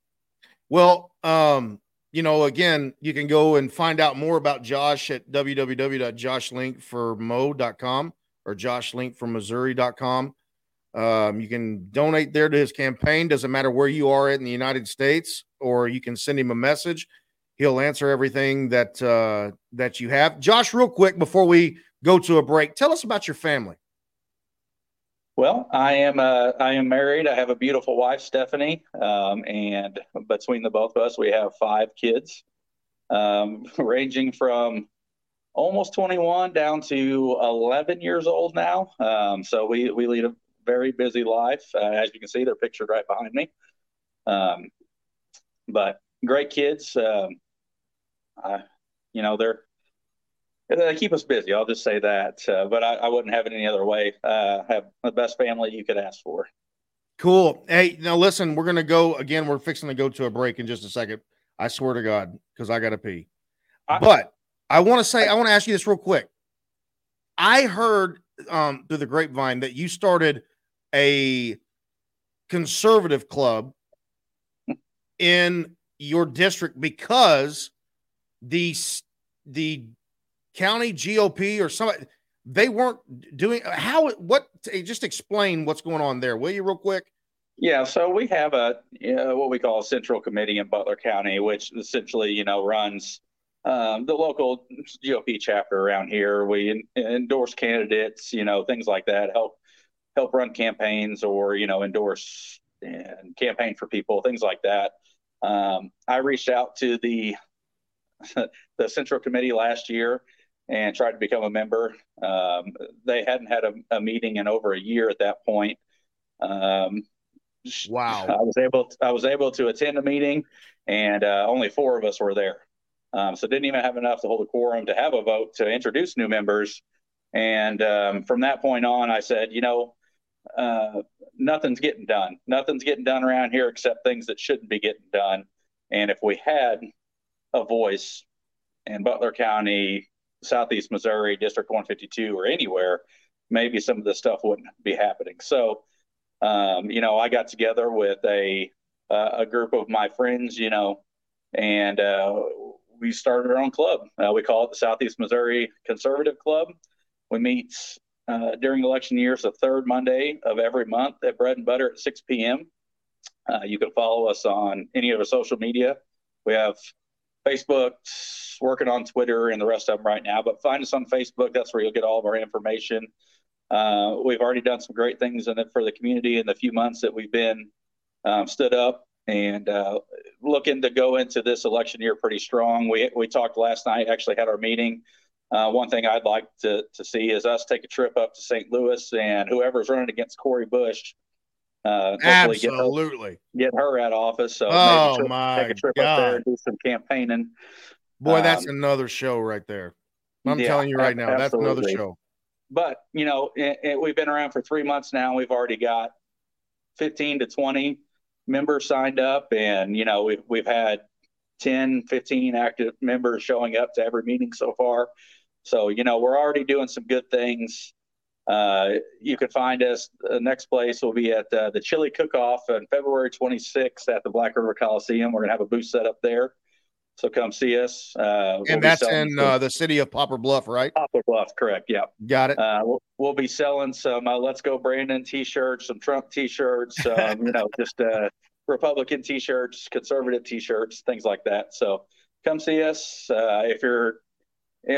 Well, um, you know, again, you can go and find out more about Josh at w w w dot josh link for mo dot com or josh link for missouri dot com. Um, you can donate there to his campaign. Doesn't matter where you are in the United States, or you can send him a message. He'll answer everything that, uh, that you have. Josh, real quick, before we go to a break, tell us about your family. Well, I am uh, I am married. I have a beautiful wife, Stephanie, um, and between the both of us, we have five kids, um, ranging from almost twenty-one down to eleven years old now. Um, so we, we lead a very busy life. Uh, as you can see, they're pictured right behind me. Um, but great kids. Um, I, you know, they're They keep us busy. I'll just say that, uh, but I, I wouldn't have it any other way. Uh, have the best family you could ask for. Cool. Hey, now listen, we're going to go again. We're fixing to go to a break in just a second. I swear to God, because I got to pee. I, but I want to say, I, I want to ask you this real quick. I heard um, through the grapevine that you started a conservative club in your district because the the county G O P or somebody, they weren't doing how, what, just explain what's going on there, will you, real quick? Yeah. So we have a, you know, what we call a central committee in Butler County, which essentially, you know, runs um, the local G O P chapter around here. We endorse candidates, you know, things like that, help help run campaigns or, you know, endorse and campaign for people, things like that. Um, I reached out to the the Central Committee last year and tried to become a member. Um, they hadn't had a, a meeting in over a year at that point. Um, wow. I was able to, I was able to attend a meeting, and uh, only four of us were there. Um, so didn't even have enough to hold a quorum to have a vote to introduce new members. And um, from that point on, I said, you know, uh, nothing's getting done. Nothing's getting done around here except things that shouldn't be getting done. And if we had a voice in Butler County, Southeast Missouri, District one fifty-two, or anywhere, maybe some of this stuff wouldn't be happening. So, um, you know, I got together with a uh, a group of my friends, you know, and uh, we started our own club. Uh, we call it the Southeast Missouri Conservative Club. We meet uh, during election years, the third Monday of every month at Bread and Butter at six p.m. Uh, you can follow us on any of our social media. We have Facebook, working on Twitter, and the rest of them right now. But find us on Facebook. That's where you'll get all of our information. Uh, we've already done some great things in it for the community in the few months that we've been um, stood up, and uh, looking to go into this election year pretty strong. We we talked last night, actually had our meeting. Uh, one thing I'd like to, to see is us take a trip up to Saint Louis, and whoever's running against Corey Bush, Uh, absolutely get her, get her out of office. So oh maybe my take a trip God. up there and do some campaigning. Boy, that's um, another show right there. I'm yeah, telling you right now, absolutely. That's another show. But you know, it, it, we've been around for three months now. We've already got fifteen to twenty members signed up, and you know, we've we've had ten, fifteen active members showing up to every meeting so far. So you know, we're already doing some good things. Uh, you can find us. The next place will be at uh, the Chili Cook-Off on February twenty-sixth at the Black River Coliseum. We're going to have a booth set up there. So come see us. Uh, and we'll that's in uh, the city of Poplar Bluff, right? Poplar Bluff, correct. Yeah. Got it. Uh, we'll, we'll be selling some uh, Let's Go Brandon t-shirts, some Trump t-shirts, um, you know, just uh, Republican t-shirts, conservative t-shirts, things like that. So come see us. Uh, if you're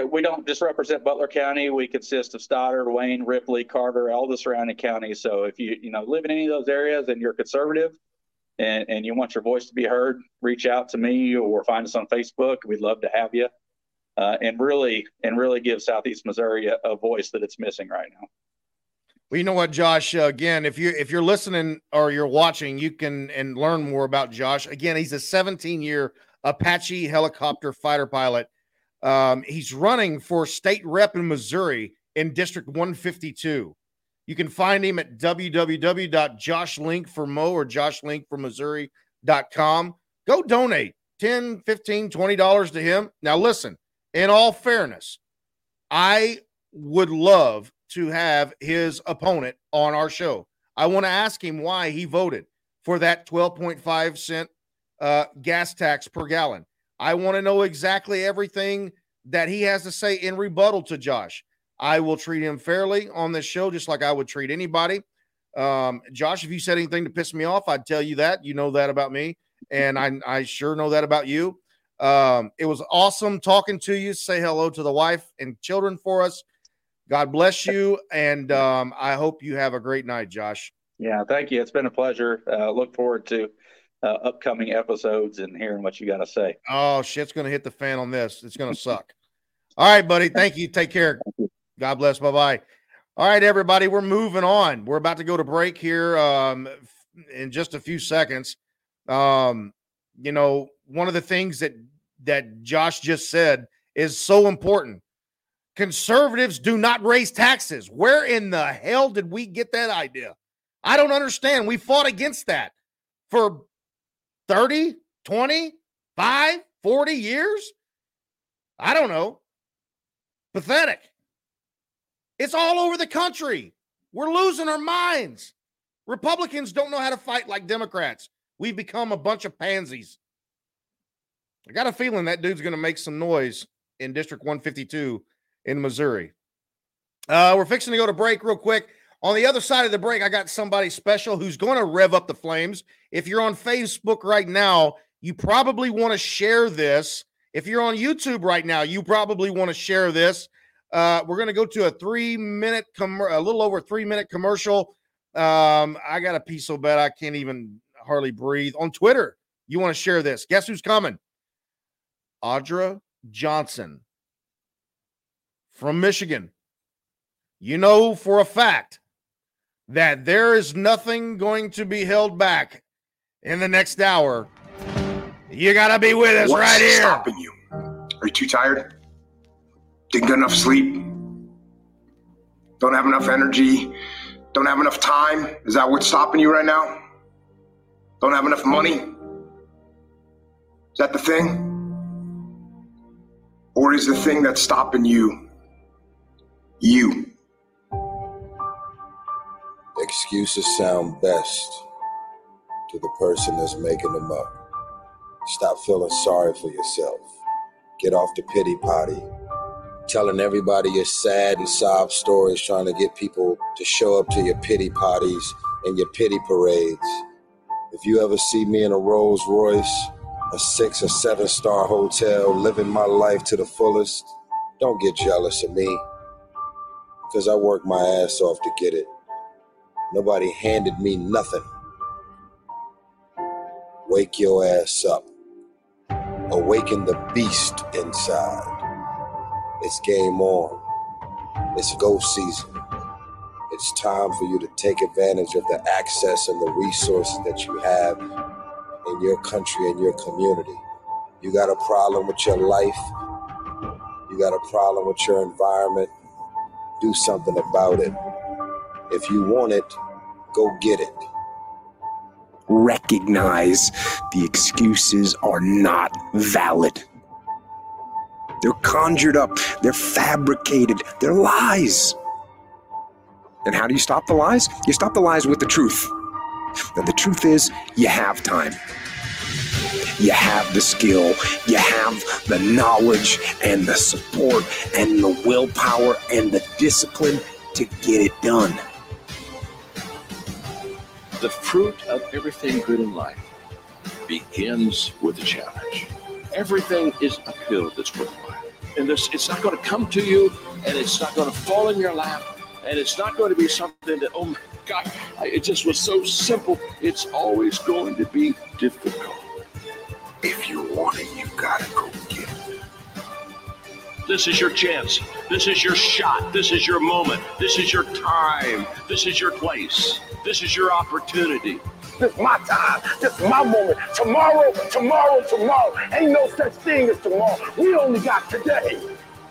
We don't just represent Butler County. We consist of Stoddard, Wayne, Ripley, Carter, all the surrounding counties. So if you you know live in any of those areas and you're conservative and, and you want your voice to be heard, reach out to me or find us on Facebook. We'd love to have you uh, and really and really give Southeast Missouri a, a voice that it's missing right now. Well, you know what, Josh, uh, again, if, you, if you're listening or you're watching, you can and learn more about Josh. Again, he's a seventeen-year Apache helicopter fighter pilot. Um, he's running for state rep in Missouri in District one fifty-two. You can find him at w w w dot josh link for mo or josh link for missouri dot com. Go donate ten dollars, fifteen dollars, twenty dollars to him. Now, listen, in all fairness, I would love to have his opponent on our show. I want to ask him why he voted for that twelve point five cent uh, gas tax per gallon. I want to know exactly everything that he has to say in rebuttal to Josh. I will treat him fairly on this show, just like I would treat anybody. Um, Josh, if you said anything to piss me off, I'd tell you that. You know that about me, and I, I sure know that about you. Um, it was awesome talking to you. Say hello to the wife and children for us. God bless you, and um, I hope you have a great night, Josh. Yeah, thank you. It's been a pleasure. Uh, look forward to Uh, upcoming episodes and hearing what you got to say. Oh, shit's going to hit the fan on this. It's going to suck. All right, buddy. Thank you. Take care. You. God bless. Bye-bye. All right, everybody. We're moving on. We're about to go to break here um, in just a few seconds. Um, you know, one of the things that, that Josh just said is so important. Conservatives do not raise taxes. Where in the hell did we get that idea? I don't understand. We fought against that for thirty, twenty, five, forty years? I don't know. Pathetic. It's all over the country. We're losing our minds. Republicans don't know how to fight like Democrats. We've become a bunch of pansies. I got a feeling that dude's going to make some noise in District one fifty-two in Missouri. Uh, we're fixing to go to break real quick. On the other side of the break, I got somebody special who's going to rev up the flames. If you're on Facebook right now, you probably want to share this If you're on YouTube right now, you probably want to share this. Uh, we're going to go to a three-minute, com- a little over three-minute commercial. Um, I got a piece so bad I can't even hardly breathe. On Twitter, you want to share this. Guess who's coming? Audra Johnson from Michigan. You know for a fact that there is nothing going to be held back in the next hour. You got to be with us. What's right here. Stopping you? Are you too tired? Didn't get enough sleep? Don't have enough energy? Don't have enough time? Is that what's stopping you right now? Don't have enough money? Is that the thing? Or is the thing that's stopping you, you? Excuses sound best to the person that's making them up. Stop feeling sorry for yourself. Get off the pity potty. Telling everybody your sad and sob stories, trying to get people to show up to your pity potties and your pity parades. If you ever see me in a Rolls Royce, a six or seven star hotel, living my life to the fullest, don't get jealous of me, because I worked my ass off to get it. Nobody handed me nothing. Wake your ass up. Awaken the beast inside. It's game on. It's go season. It's time for you to take advantage of the access and the resources that you have in your country and your community. You got a problem with your life. You got a problem with your environment. Do something about it. If you want it, go get it. Recognize the excuses are not valid. They're conjured up. They're fabricated. They're lies. And how do you stop the lies? You stop the lies with the truth. And the truth is, you have time. You have the skill. You have the knowledge and the support and the willpower and the discipline to get it done. The fruit of everything good in life begins with a challenge. Everything is uphill that's worthwhile. And this, it's not going to come to you, and it's not going to fall in your lap, and it's not going to be something that, oh my God, it just was so simple. It's always going to be difficult. If you want it, you gotta go get it. This is your chance. This is your shot. This is your moment. This is your time. This is your place. This is your opportunity. This is my time. This is my moment. Tomorrow, tomorrow, tomorrow. Ain't no such thing as tomorrow. We only got today.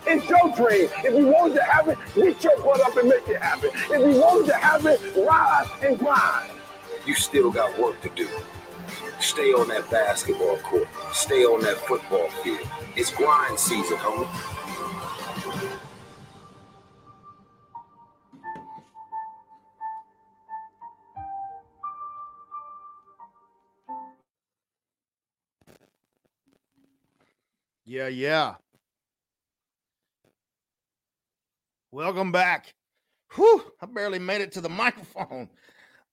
It's your dream. If you wanted to have it, get your butt up and make it happen. If you wanted to have it, rise and grind. You still got work to do. Stay on that basketball court. Stay on that football field. It's grind season, homie. Yeah, yeah. Welcome back. Whew, I barely made it to the microphone.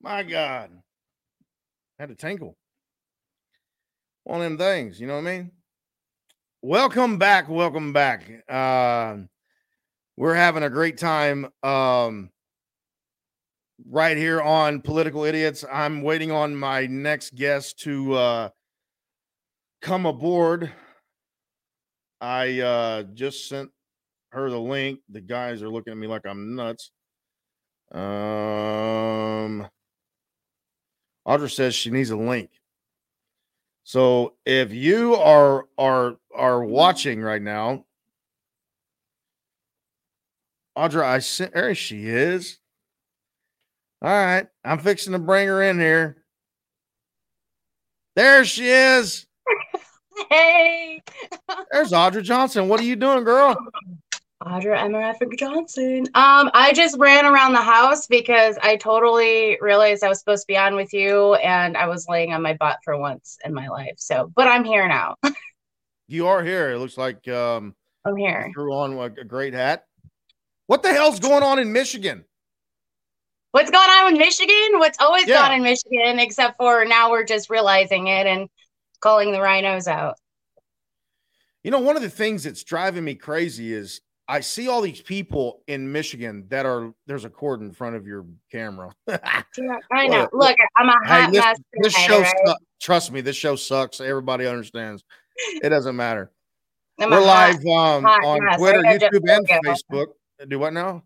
My God. I had a tinkle. One of them things, you know what I mean? Welcome back. Welcome back. Uh, we're having a great time um, right here on Political Idiots. I'm waiting on my next guest to uh, come aboard. I uh, just sent her the link. The guys are looking at me like I'm nuts. Um, Audra says she needs a link. So if you are are are watching right now, Audra, I sent her. She is. All right, I'm fixing to bring her in here. There she is. Hey. There's Audra Johnson. What are you doing, girl? Audra M R F Johnson. Um, I just ran around the house because I totally realized I was supposed to be on with you, and I was laying on my butt for once in my life. So, but I'm here now. You are here. It looks like um, I'm here. You threw on a great hat. What the hell's going on in Michigan? What's going on in Michigan? What's always yeah. gone in Michigan, except for now we're just realizing it and calling the rhinos out. You know, one of the things that's driving me crazy is I see all these people in Michigan that are, there's a cord in front of your camera. I know. Look, I'm a hot hey, mess. This, this show, right? su- trust me, this show sucks. Everybody understands. It doesn't matter. I'm We're live hot, um, hot on mess. Twitter, YouTube, and Facebook. It. Do what now?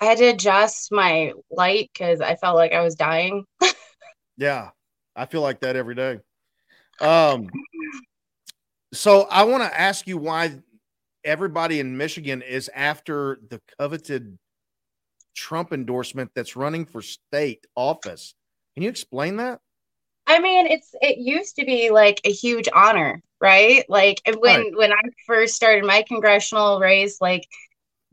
I had to adjust my light because I felt like I was dying. Yeah, I feel like that every day. Um, so I want to ask you why everybody in Michigan is after the coveted Trump endorsement that's running for state office. Can you explain that? I mean, it's it used to be like a huge honor, right? Like when right. when I first started my congressional race, like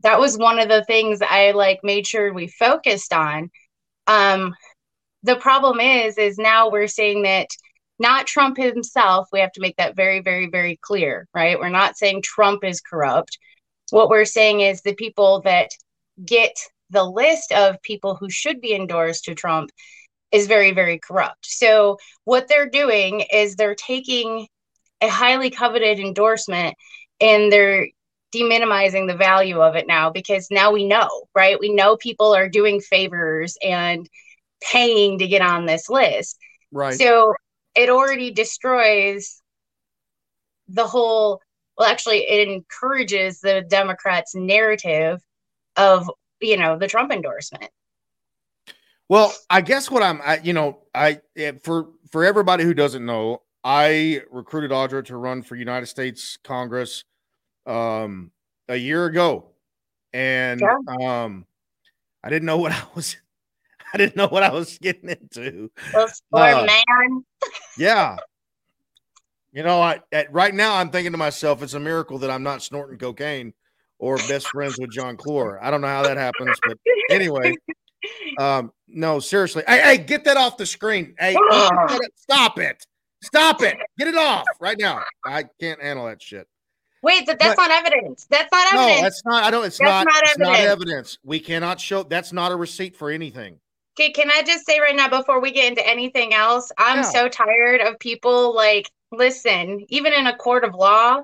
that was one of the things I like made sure we focused on. Um, the problem is, is now we're saying that not Trump himself. We have to make that very, very, very clear, right? We're not saying Trump is corrupt. What we're saying is the people that get the list of people who should be endorsed to Trump is very, very corrupt. So what they're doing is they're taking a highly coveted endorsement and they're deminimizing the value of it now, because now we know, right? We know people are doing favors and paying to get on this list. Right. So it already destroys the whole, well, actually it encourages the Democrats' narrative of, you know, the Trump endorsement. Well, I guess what I'm, I, you know, I, for, for everybody who doesn't know, I recruited Audra to run for United States Congress um, a year ago. And yeah. um, I didn't know what I was I didn't know what I was getting into. Well, poor uh, man. Yeah. You know, I at, right now I'm thinking to myself, it's a miracle that I'm not snorting cocaine or best friends with John Clore. I don't know how that happens, but anyway. Um, no, seriously. Hey, hey, get that off the screen. Hey, stop it. Stop it. Get it off right now. I can't handle that shit. Wait, but that's but, not evidence. That's not evidence. No, that's not. I don't. It's that's not. not it's evidence. not evidence. We cannot show. That's not a receipt for anything. Okay, can I just say right now before we get into anything else, I'm yeah. so tired of people like, listen, even in a court of law,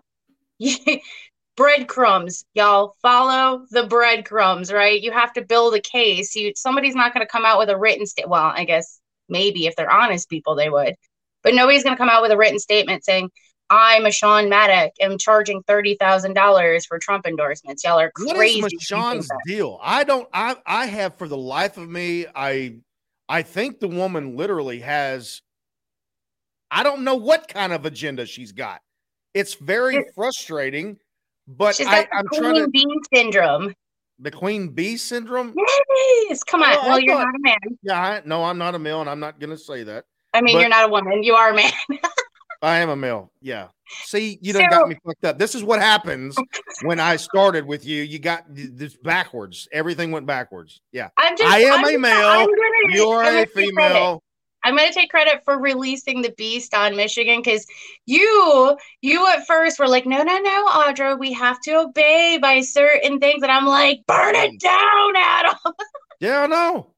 breadcrumbs, y'all follow the breadcrumbs, right? You have to build a case. You Somebody's not going to come out with a written statement. Well, I guess maybe if they're honest people, they would. But nobody's going to come out with a written statement saying, I, Meshawn Maddock, am charging thirty thousand dollars for Trump endorsements. Y'all are crazy. What is Meshawn's deal? I don't, I, I have for the life of me, I, I think the woman literally has, I don't know what kind of agenda she's got. It's very it's, frustrating, but she's I, got the I'm queen trying to. Bee syndrome. The queen bee syndrome? Yes. Come on. Oh, well, I you're thought, not a man. Yeah. I, no, I'm not a male, and I'm not going to say that. I mean, but, you're not a woman. You are a man. I am a male. Yeah. See, you done so, got me fucked up. This is what happens when I started with you. You got this backwards. Everything went backwards. Yeah. I'm just, I am I'm a male. You are a female. I'm going to take credit for releasing the beast on Michigan, because you, you at first were like, no, no, no, Audra, we have to obey by certain things. And I'm like, burn it down, Adam. Yeah, I know.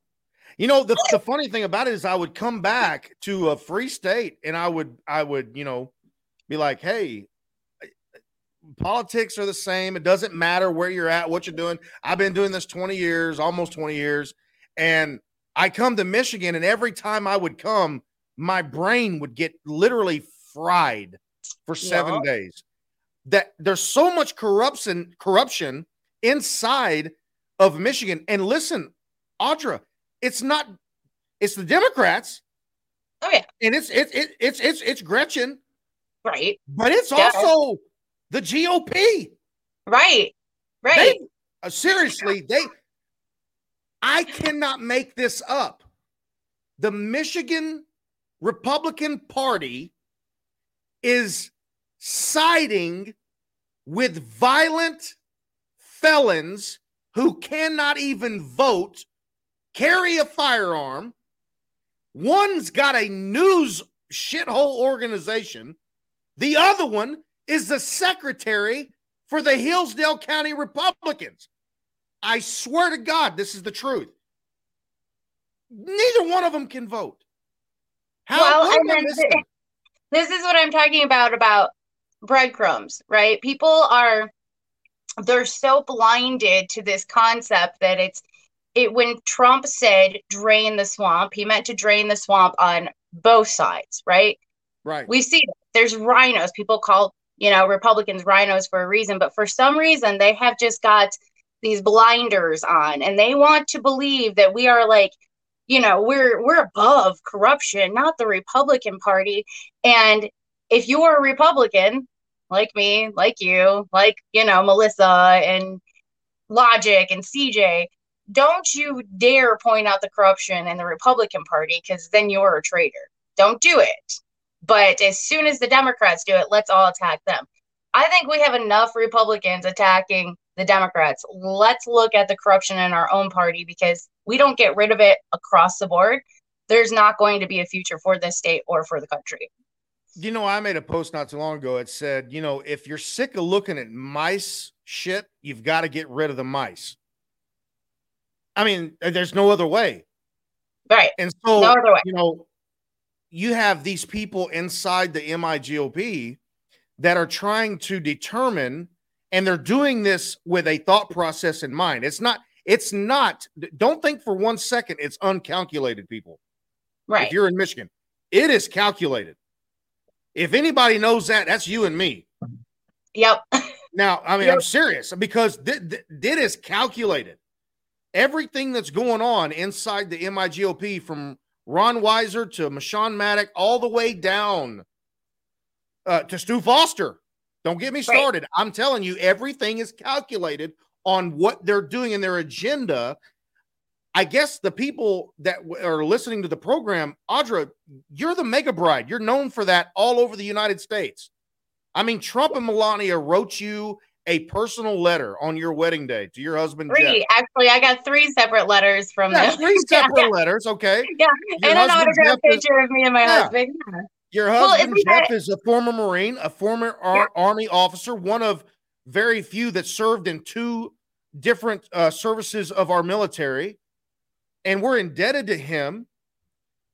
You know, the, the funny thing about it is I would come back to a free state and I would, I would, you know, be like, hey, politics are the same. It doesn't matter where you're at, what you're doing. I've been doing this twenty years, almost twenty years. And I come to Michigan, and every time I would come, my brain would get literally fried for seven yeah. days. That there's so much corruption, corruption inside of Michigan. And listen, Audra, It's not, it's the Democrats. Oh yeah. And it's, it's, it, it's, it's, it's Gretchen. Right. But it's yeah. also the G O P. Right. Right. They, seriously, they, I cannot make this up. The Michigan Republican Party is siding with violent felons who cannot even vote, carry a firearm. One's got a news shithole organization. The other one is the secretary for the Hillsdale County Republicans. I swear to God, this is the truth. Neither one of them can vote. How well, and then this is what I'm talking about, about breadcrumbs, right? People are, they're so blinded to this concept that it's, it, when Trump said drain the swamp, he meant to drain the swamp on both sides, right? Right. We see it. There's rhinos. People call, you know, Republicans rhinos for a reason, but for some reason they have just got these blinders on and they want to believe that we are like, you know, we're, we're above corruption, not the Republican Party. And if you are a Republican, like me, like you, like, you know, Melissa and Logic and C J, don't you dare point out the corruption in the Republican Party, because then you're a traitor. Don't do it. But as soon as the Democrats do it, let's all attack them. I think we have enough Republicans attacking the Democrats. Let's look at the corruption in our own party, because we don't get rid of it across the board, there's not going to be a future for this state or for the country. You know, I made a post not too long ago. It said, you know, if you're sick of looking at mice shit, you've got to get rid of the mice. I mean, there's no other way. Right. And so, no other way. You know, you have these people inside the M I G O P that are trying to determine, and they're doing this with a thought process in mind. It's not, it's not, don't think for one second it's uncalculated, people. Right. If you're in Michigan, it is calculated. If anybody knows that, that's you and me. Yep. Now, I mean, yep. I'm serious, because th- th- it is calculated. Everything that's going on inside the M I G O P, from Ron Weiser to Meshawn Maddock, all the way down uh, to Stu Foster. Don't get me started. Right. I'm telling you, everything is calculated on what they're doing in their agenda. I guess the people that w- are listening to the program, Audra, you're the mega bride. You're known for that all over the United States. I mean, Trump and Melania wrote you a personal letter on your wedding day to your husband. Three, Jeff. Actually, I got three separate letters from yeah, them. Three separate yeah. letters, okay. Yeah, your and an autographed picture is, of me and my yeah. husband. Yeah. Your husband, well, Jeff, that- is a former Marine, a former ar- yeah. Army officer, one of very few that served in two different uh, services of our military, and we're indebted to him.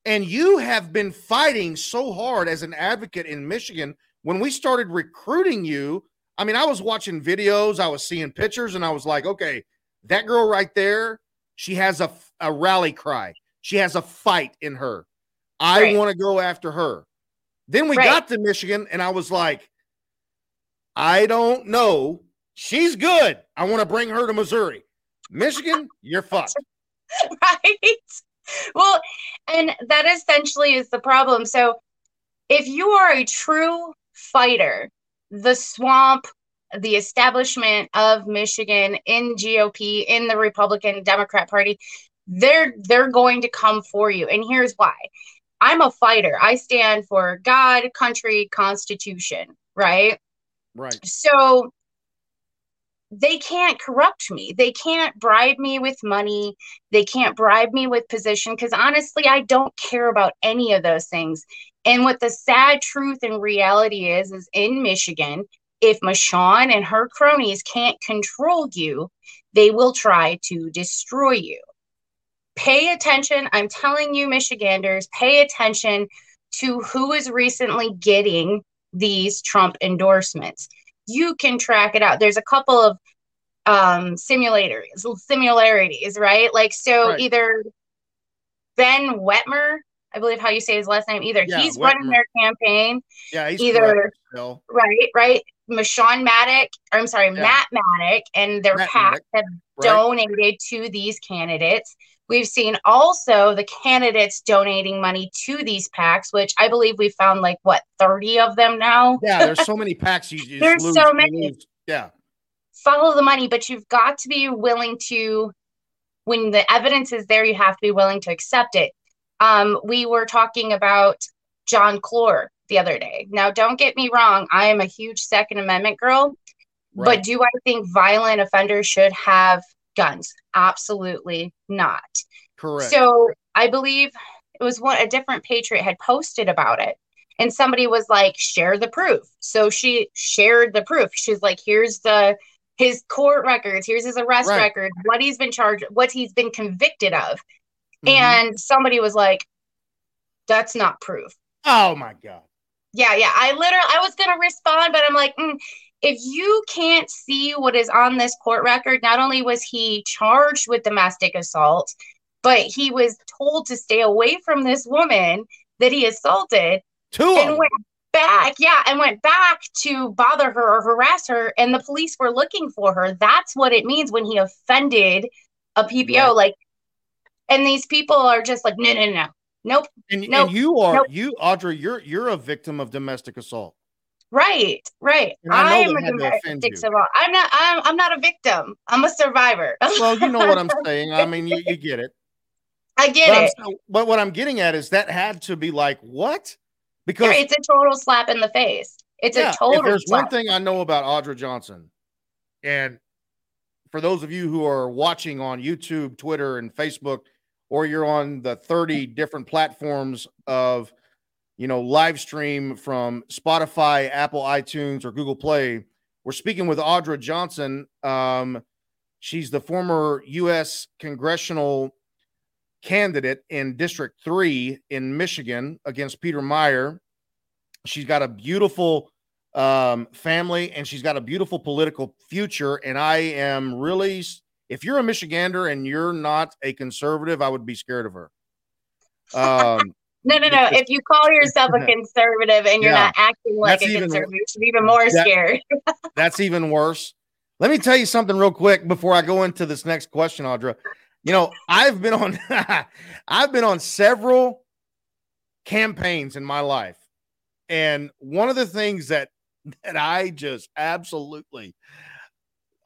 And you have been fighting so hard as an advocate in Michigan. When we started recruiting you, I mean, I was watching videos, I was seeing pictures, and I was like, okay, that girl right there, she has a, a rally cry. She has a fight in her. I right. want to go after her. Then we right. got to Michigan, and I was like, I don't know. She's good. I want to bring her to Missouri. Michigan, you're fucked. Right? Well, and that essentially is the problem. So if you are a true fighter, the swamp, the establishment of Michigan in G O P, in the Republican Democrat Party, they're they're going to come for you. And here's why. I'm a fighter. I stand for God, country, Constitution, right? Right. So they can't corrupt me. They can't bribe me with money. They can't bribe me with position, because honestly, I don't care about any of those things. And what the sad truth and reality is, is in Michigan, if Meshawn and her cronies can't control you, they will try to destroy you. Pay attention. I'm telling you, Michiganders, pay attention to who is recently getting these Trump endorsements. You can track it out. There's a couple of um, similarities, similarities, right? Like, so right. either Ben Wettmer, I believe how you say his last name, either yeah, he's Wettmer. running their campaign. Yeah, he's either correct, right, right. Meshawn Maddock, or I'm sorry, yeah. Matt Maddock and their Matt PAC Maddock. have right. donated to these candidates. We've seen also the candidates donating money to these PACs, which I believe we found like, what, thirty of them now? Yeah, there's so many PACs. You, you there's lose, so many. Lose. Yeah. Follow the money, but you've got to be willing to, when the evidence is there, you have to be willing to accept it. Um, we were talking about John Clore the other day. Now, don't get me wrong. I am a huge Second Amendment girl, right. but do I think violent offenders should have guns? Absolutely not. Correct. So I believe it was one, a different patriot had posted about it, and somebody was like, share the proof. So she shared the proof. She's like, here's the, his court records. Here's his arrest right. record, what he's been charged, what he's been convicted of. Mm-hmm. And somebody was like, that's not proof. Oh my God. Yeah, yeah. I literally, I was going to respond, but I'm like, mm, if you can't see what is on this court record, not only was he charged with domestic assault, but he was told to stay away from this woman that he assaulted. Two and went back. Yeah. And went back to bother her or harass her. And the police were looking for her. That's what it means when he offended a P P O. Yeah. Like, and these people are just like, no, no, no, no. Nope. And, nope. and you are nope. you, Audra, you're you're a victim of domestic assault. Right, right. I I'm a domestic assault. I'm not I'm I'm not a victim. I'm a survivor. Well, you know what I'm saying. I mean, you, you get it. I get but it. Still, but what I'm getting at is that had to be like, what? Because yeah, it's a total slap in the face. It's yeah, a total if there's slap. One thing I know about Audra Johnson, and for those of you who are watching on YouTube, Twitter, and Facebook, or you're on the thirty different platforms of, you know, live stream from Spotify, Apple, iTunes, or Google Play. We're speaking with Audra Johnson. Um, she's the former U S congressional candidate in District three in Michigan against Peter Meyer. She's got a beautiful um, family, and she's got a beautiful political future. And I am really... If you're a Michigander and you're not a conservative, I would be scared of her. Um, no, no, no. If you call yourself a conservative and you're yeah, not acting like a conservative, you should be even more that, scared. That's even worse. Let me tell you something real quick before I go into this next question, Audra. You know, I've been on I've been on several campaigns in my life. And one of the things that that I just absolutely...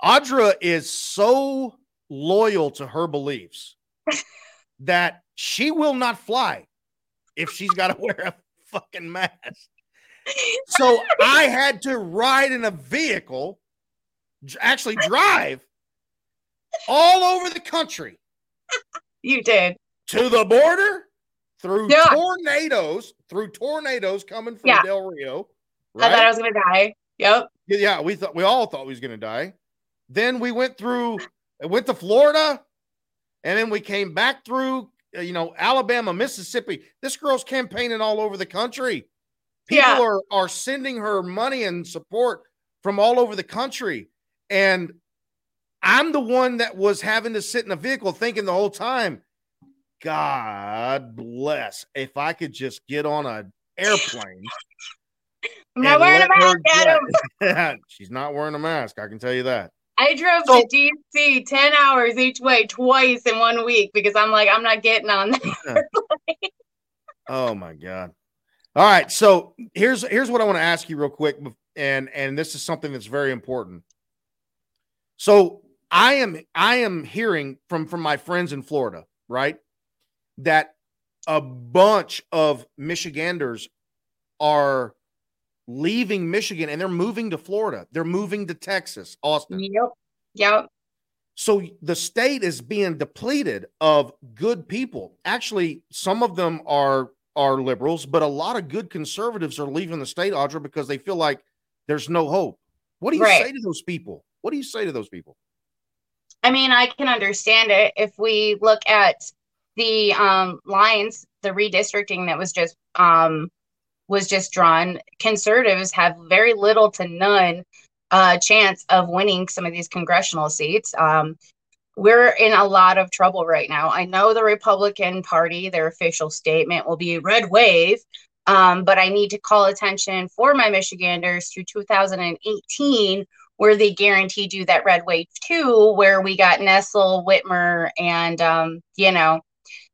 Audra is so loyal to her beliefs that she will not fly if she's got to wear a fucking mask. So I had to ride in a vehicle, actually drive all over the country. You did. To the border, through yeah. tornadoes, through tornadoes coming from yeah. Del Rio. Right? I thought I was going to die. Yep. Yeah, we thought we all thought we was going to die. Then we went through, went to Florida, and then we came back through, you know, Alabama, Mississippi. This girl's campaigning all over the country. People yeah. are, are sending her money and support from all over the country. And I'm the one that was having to sit in a vehicle thinking the whole time, God bless, if I could just get on an airplane. I'm not wearing a mask, Adam. She's not wearing a mask, I can tell you that. I drove so, to D C ten hours each way twice in one week because I'm like, I'm not getting on that. Oh, my God. All right. So here's here's what I want to ask you real quick. And and this is something that's very important. So I am I am hearing from, from my friends in Florida, right, that a bunch of Michiganders are – leaving Michigan and they're moving to Florida. They're moving to Texas, Austin. Yep. Yep. So the state is being depleted of good people. Actually, some of them are, are liberals, but a lot of good conservatives are leaving the state, Audra, because they feel like there's no hope. What do you right. say to those people? What do you say to those people? I mean, I can understand it. If we look at the um, lines, the redistricting that was just, um, was just drawn, conservatives have very little to none uh, chance of winning some of these congressional seats. Um, we're in a lot of trouble right now. I know the Republican Party, their official statement will be red wave, um, but I need to call attention for my Michiganders to two thousand eighteen, where they guaranteed you that red wave too, where we got Nessel, Whitmer, and, um, you know,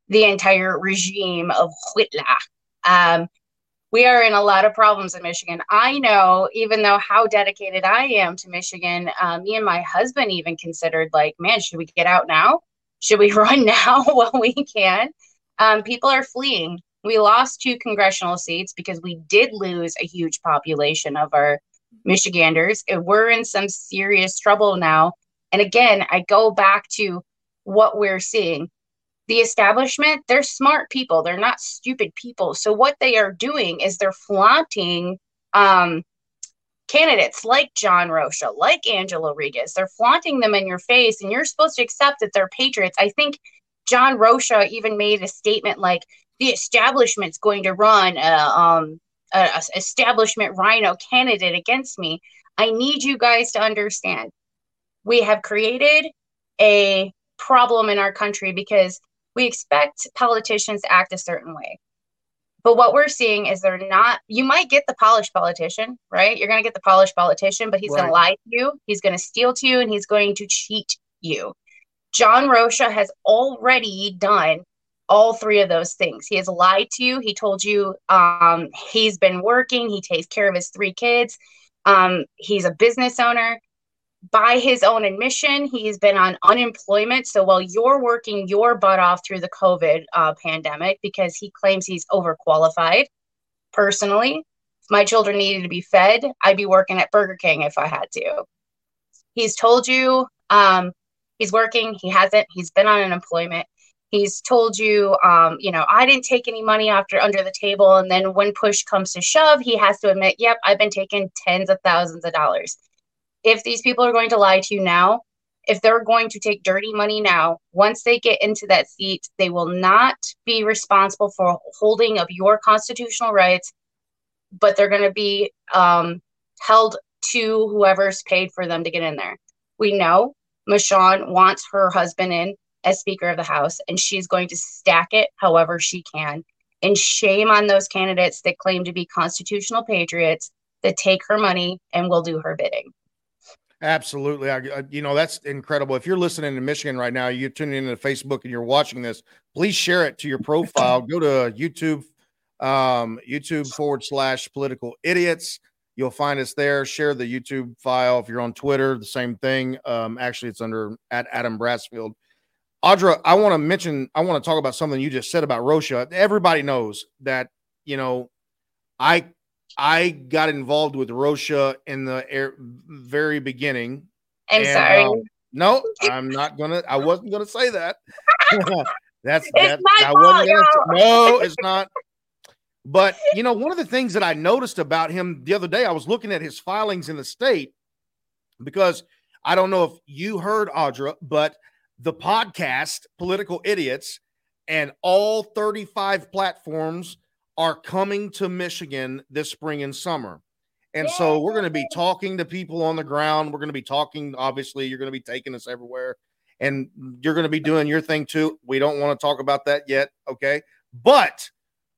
the entire regime of Whitla. Um, We are in a lot of problems in Michigan. I know, even though how dedicated I am to Michigan, um, me and my husband even considered like, man, should we get out now? Should we run now while we can? Um, people are fleeing. We lost two congressional seats because we did lose a huge population of our Michiganders. We're in some serious trouble now. And again, I go back to what we're seeing. The establishment, they're smart people. They're not stupid people. So what they are doing is they're flaunting um, candidates like John Rocha, like Angela Rigas. They're flaunting them in your face, and you're supposed to accept that they're patriots. I think John Rocha even made a statement like, the establishment's going to run a, um, uh, establishment rhino candidate against me. I need you guys to understand we have created a problem in our country because we expect politicians to act a certain way. But what we're seeing is they're not, you might get the polished politician, right? You're going to get the polished politician, but he's right. going to lie to you. He's going to steal to you, and he's going to cheat you. John Rocha has already done all three of those things. He has lied to you. He told you um, he's been working. He takes care of his three kids. Um, he's a business owner. By his own admission, he's been on unemployment. So while you're working your butt off through the COVID uh, pandemic, because he claims he's overqualified. Personally, if my children needed to be fed, I'd be working at Burger King if I had to. He's told you um, he's working. He hasn't. He's been on unemployment. He's told you, um, you know, I didn't take any money after under the table. And then when push comes to shove, he has to admit, yep, I've been taking tens of thousands of dollars. If these people are going to lie to you now, if they're going to take dirty money now, once they get into that seat, they will not be responsible for holding of your constitutional rights, but they're going to be um, held to whoever's paid for them to get in there. We know Meshawn wants her husband in as Speaker of the House, and she's going to stack it however she can. And shame on those candidates that claim to be constitutional patriots that take her money and will do her bidding. Absolutely. I, I, you know, that's incredible. If you're listening to Michigan right now, you're tuning into Facebook and you're watching this, please share it to your profile. Go to YouTube, um, YouTube forward slash political idiots. You'll find us there. Share the YouTube file. If you're on Twitter, the same thing. Um, actually, it's under at Adam Brassfield. Audra, I want to mention, I want to talk about something you just said about Rocha. Everybody knows that, you know, I I got involved with Rocha in the air, very beginning. I'm and, sorry. Um, no, I'm not going to. I wasn't going to say that. That's it's that, my I fault, wasn't gonna, No, it's not. But, you know, one of the things that I noticed about him the other day, I was looking at his filings in the state, because I don't know if you heard, Audra, but the podcast, Political Idiots, and all thirty-five platforms are coming to Michigan this spring and summer. And Yay. So we're going to be talking to people on the ground. We're going to be talking, obviously, you're going to be taking us everywhere, and you're going to be doing your thing too. We don't want to talk about that yet, okay? But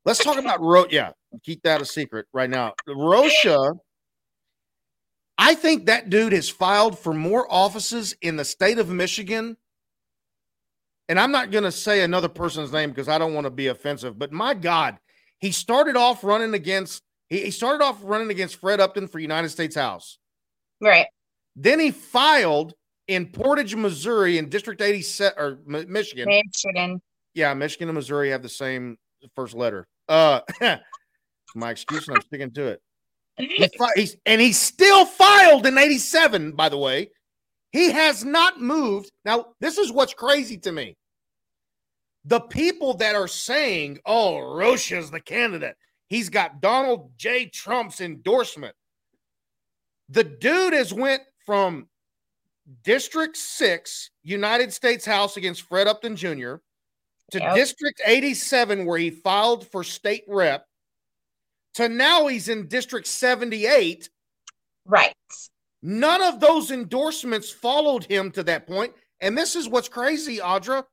let's talk about Rocha. Yeah, keep that a secret right now. Rocha, I think that dude has filed for more offices in the state of Michigan. And I'm not going to say another person's name because I don't want to be offensive, but my God, He started off running against he, he started off running against Fred Upton for United States House. Right. Then he filed in Portage, Missouri, in District eighty-seven or M- Michigan. Michigan. Yeah, Michigan and Missouri have the same first letter. Uh, my excuse, and I'm sticking to it. He fi- he's, and he still filed in eighty-seven, by the way. He has not moved. Now, this is what's crazy to me. The people that are saying, oh, Rocha's the candidate, he's got Donald J. Trump's endorsement. The dude has went from District six, United States House against Fred Upton Junior, to yep. District eighty-seven, where he filed for state rep, to now he's in District seventy-eight. Right. None of those endorsements followed him to that point. And this is what's crazy, Audra.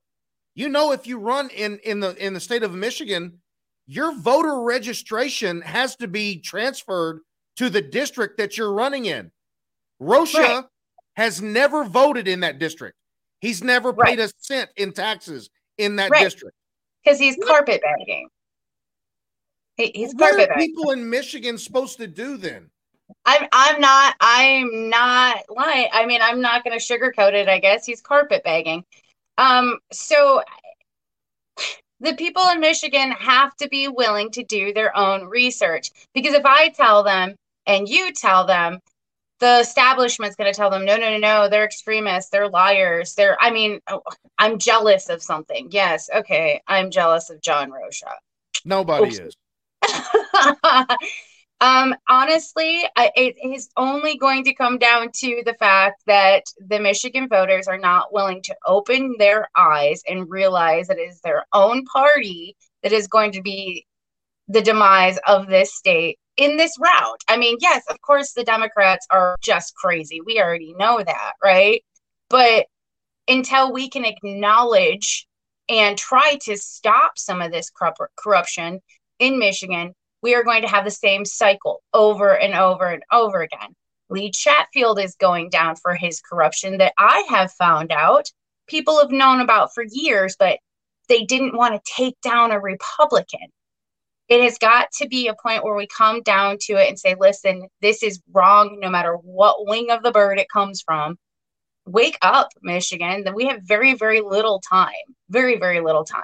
You know, if you run in, in the in the state of Michigan, your voter registration has to be transferred to the district that you're running in. Rocha right. has never voted in that district. He's never paid right. a cent in taxes in that right. district. Because he's carpetbagging. He, he's what carpetbagging. What are people in Michigan supposed to do then? I'm I'm not I'm not lying. I mean, I'm not going to sugarcoat it, I guess. He's carpetbagging. Um, so the people in Michigan have to be willing to do their own research, because if I tell them and you tell them, the establishment's going to tell them, no, no, no, no, they're extremists. They're liars. They're, I mean, oh, I'm jealous of something. Yes. Okay. I'm jealous of John Rocha. Nobody Oops. Is. um, honestly, I, it is only going to come down to the fact that the Michigan voters are not willing to open their eyes and realize that it is their own party that is going to be the demise of this state in this route. I mean, yes, of course, the Democrats are just crazy. We already know that, right? But until we can acknowledge and try to stop some of this corruption in Michigan, we are going to have the same cycle over and over and over again. Lee Chatfield is going down for his corruption that I have found out people have known about for years, but they didn't want to take down a Republican. It has got to be a point where we come down to it and say, listen, this is wrong no matter what wing of the bird it comes from. Wake up, Michigan. We have very, very little time. Very, very little time.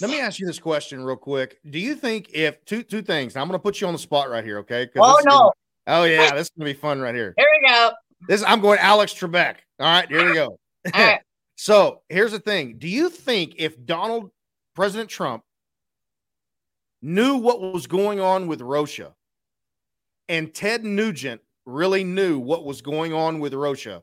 Let me ask you this question real quick. Do you think if two two things, I'm going to put you on the spot right here, okay? Oh, no. Gonna, oh, yeah. This is going to be fun right here. Here we go. This I'm going Alex Trebek. All right, here we go. All right. So here's the thing. Do you think if Donald, President Trump, knew what was going on with Rocha and Ted Nugent really knew what was going on with Rocha,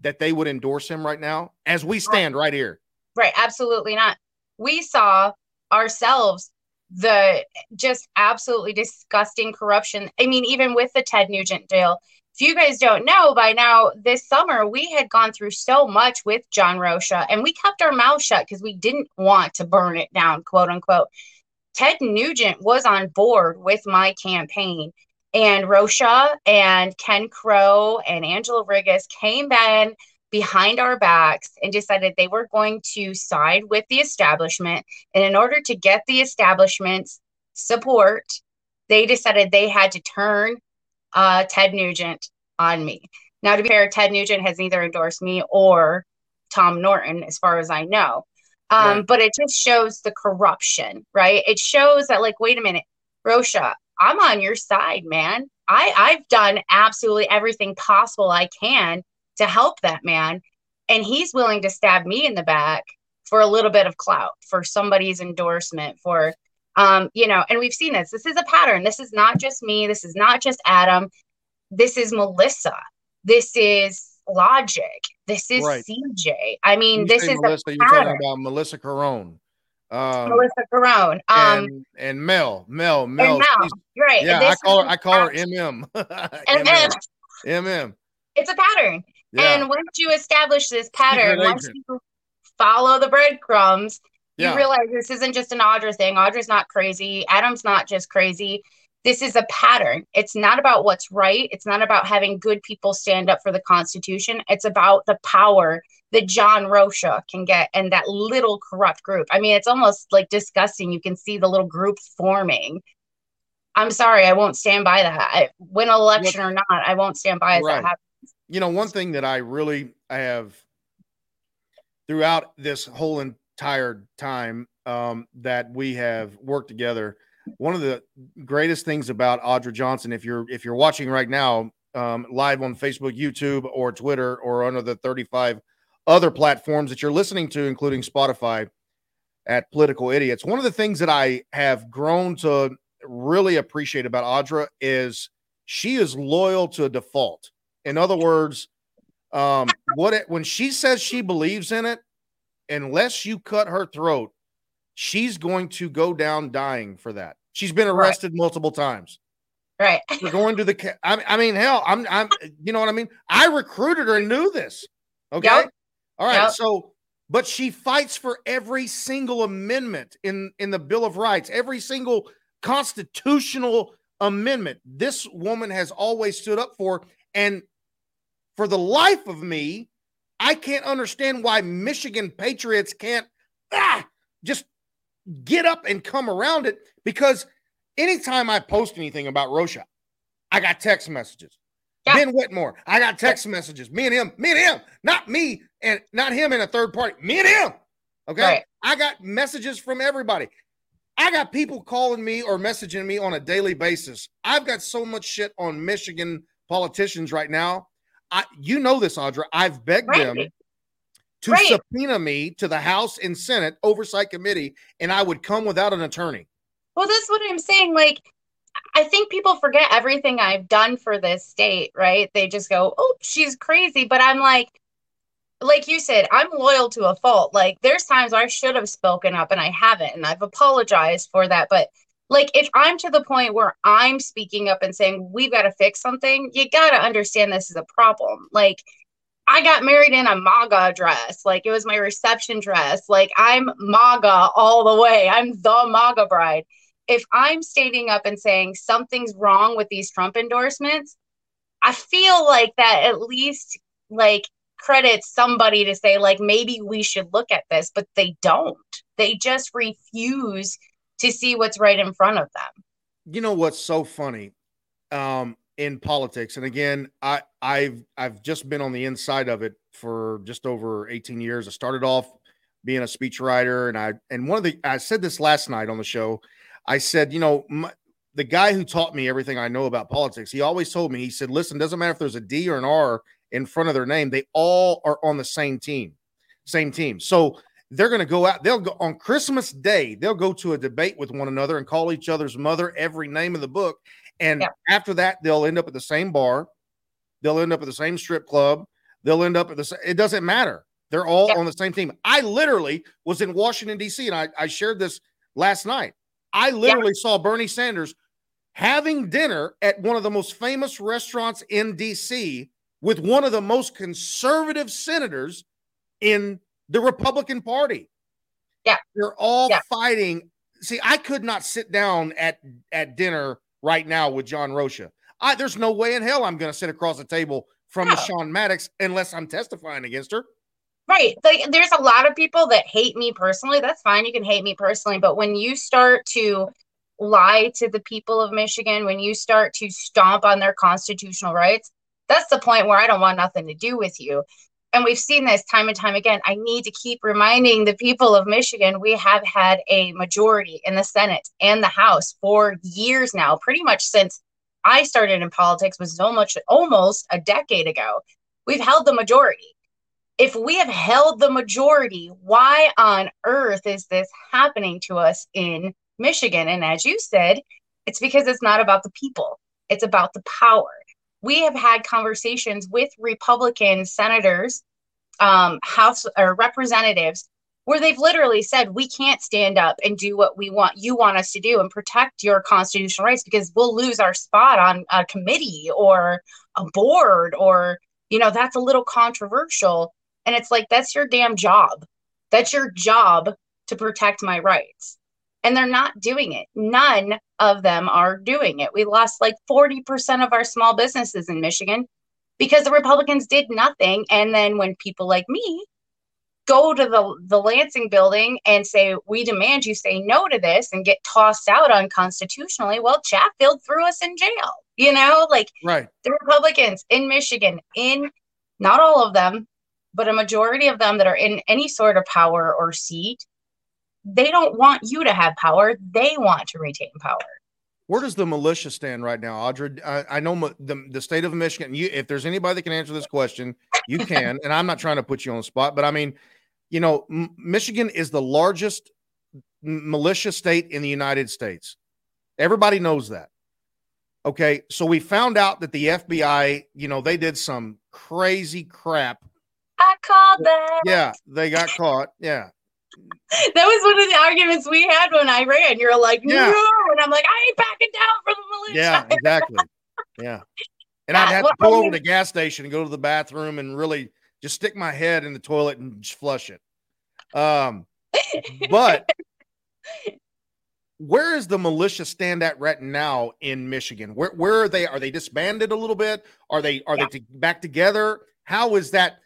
that they would endorse him right now as we stand right here? Right. Absolutely not. We saw ourselves the just absolutely disgusting corruption. I mean, even with the Ted Nugent deal, if you guys don't know by now, this summer we had gone through so much with John Rocha and we kept our mouth shut because we didn't want to burn it down, quote unquote. Ted Nugent was on board with my campaign. And Rocha and Ken Crow and Angela Rigas came in behind our backs and decided they were going to side with the establishment. And in order to get the establishment's support, they decided they had to turn uh, Ted Nugent on me. Now, to be fair, Ted Nugent has neither endorsed me or Tom Norton, as far as I know. Um, right. But it just shows the corruption, right? It shows that, like, wait a minute, Rocha, I'm on your side, man. I, I've done absolutely everything possible I can to help that man. And he's willing to stab me in the back for a little bit of clout, for somebody's endorsement, for, um, you know, and we've seen this. This is a pattern. This is not just me. This is not just Adam. This is Melissa. This is Logic. This is right. C J. I mean, this is Melissa, a pattern. You're talking about Melissa Carone. Um, Melissa Carone, um, and, and Mel, Mel, Mel, and Mel right? Yeah, I call her, I call her M M. M M. It's a pattern, yeah. And once you establish this pattern, once you follow the breadcrumbs, yeah. you realize this isn't just an Audra thing. Audra's not crazy. Adam's not just crazy. This is a pattern. It's not about what's right. It's not about having good people stand up for the Constitution. It's about the power that John Rocha can get and that little corrupt group. I mean, it's almost like disgusting. You can see the little group forming. I'm sorry, I won't stand by that. I, win an election or not, I won't stand by as right. that happens. You know, one thing that I really have throughout this whole entire time um, that we have worked together, one of the greatest things about Audra Johnson, if you're if you're watching right now um, live on Facebook, YouTube, or Twitter, or under the thirty-five other platforms that you're listening to, including Spotify at Political Idiots. One of the things that I have grown to really appreciate about Audra is she is loyal to a default. In other words, um, what it, when she says she believes in it, unless you cut her throat, she's going to go down dying for that. She's been arrested right. multiple times. Right. We're going to the, I, I mean, hell, I'm, I'm, you know what I mean? I recruited her and knew this. Okay. Yep. All right, yep. So, but she fights for every single amendment in, in the Bill of Rights, every single constitutional amendment this woman has always stood up for. And for the life of me, I can't understand why Michigan patriots can't ah, just get up and come around it. Because anytime I post anything about Rocha, I got text messages. Yeah. Ben Wettmer, I got text messages. Me and him, me and him, not me and not him and a third party. Me and him. Okay. Right. I got messages from everybody. I got people calling me or messaging me on a daily basis. I've got so much shit on Michigan politicians right now. I, you know this, Audra. I've begged right. them to right. subpoena me to the House and Senate Oversight Committee, and I would come without an attorney. Well, that's what I'm saying. Like, I think people forget everything I've done for this state, right? They just go, oh, she's crazy. But I'm like, like you said, I'm loyal to a fault. Like, there's times where I should have spoken up and I haven't, and I've apologized for that. But Like, if I'm to the point where I'm speaking up and saying, we've got to fix something, you got to understand this is a problem. Like, I got married in a MAGA dress. Like, it was my reception dress. Like, I'm MAGA all the way. I'm the MAGA bride. If I'm standing up and saying something's wrong with these Trump endorsements, I feel like that at least, like, credits somebody to say, like, maybe we should look at this, but they don't. They just refuse to see what's right in front of them. You know what's so funny um, in politics, and again, I, I've I've just been on the inside of it for just over eighteen years. I started off being a speechwriter, and I and one of the I said this last night on the show. I said, you know, my, the guy who taught me everything I know about politics, he always told me, he said, listen, doesn't matter if there's a D or an R in front of their name, they all are on the same team, same team. So they're going to go out, they'll go on Christmas Day, they'll go to a debate with one another and call each other's mother every name of the book. And yeah. after that, they'll end up at the same bar. They'll end up at the same strip club. They'll end up at the, it doesn't matter. They're all yeah. on the same team. I literally was in Washington, D C, and I, I shared this last night. I literally yeah. saw Bernie Sanders having dinner at one of the most famous restaurants in D C with one of the most conservative senators in the Republican Party. Yeah. They're all yeah. fighting. See, I could not sit down at, at dinner right now with John Rocha. I, there's no way in hell I'm going to sit across the table from no. Meshawn Maddox unless I'm testifying against her. Right. Like, there's a lot of people that hate me personally. That's fine. You can hate me personally. But when you start to lie to the people of Michigan, when you start to stomp on their constitutional rights, that's the point where I don't want nothing to do with you. And we've seen this time and time again. I need to keep reminding the people of Michigan, we have had a majority in the Senate and the House for years now, pretty much since I started in politics, was so much, almost a decade ago. We've held the majority. If we have held the majority, why on earth is this happening to us in Michigan? And as you said, it's because it's not about the people. It's about the power. We have had conversations with Republican senators, um, House or representatives, where they've literally said, we can't stand up and do what we want. You want us to do and protect your constitutional rights because we'll lose our spot on a committee or a board, or, you know, that's a little controversial. And it's like, that's your damn job. That's your job to protect my rights. And they're not doing it. None of them are doing it. We lost like forty percent of our small businesses in Michigan because the Republicans did nothing. And then when people like me go to the, the Lansing building and say, we demand you say no to this, and get tossed out unconstitutionally, well, Chatfield threw us in jail. You know, like right. the Republicans in Michigan, in not all of them, but a majority of them that are in any sort of power or seat, they don't want you to have power. They want to retain power. Where does the militia stand right now, Audra? I, I know the, the state of Michigan. You, if there's anybody that can answer this question, you can. And I'm not trying to put you on the spot, but I mean, you know, M- Michigan is the largest militia state in the United States. Everybody knows that. Okay. So we found out that the F B I, you know, they did some crazy crap. I called them. Yeah. They got caught. Yeah. That was one of the arguments we had when I ran. You're like, yeah. no, and I'm like, I ain't backing down from the militia. Yeah, exactly. Yeah, and I'd have well, to pull I mean, over to the gas station and go to the bathroom and really just stick my head in the toilet and just flush it. Um, but where is the militia stand at right now in Michigan? Where where are they? Are they disbanded a little bit? Are they are yeah. they t- back together? How is that?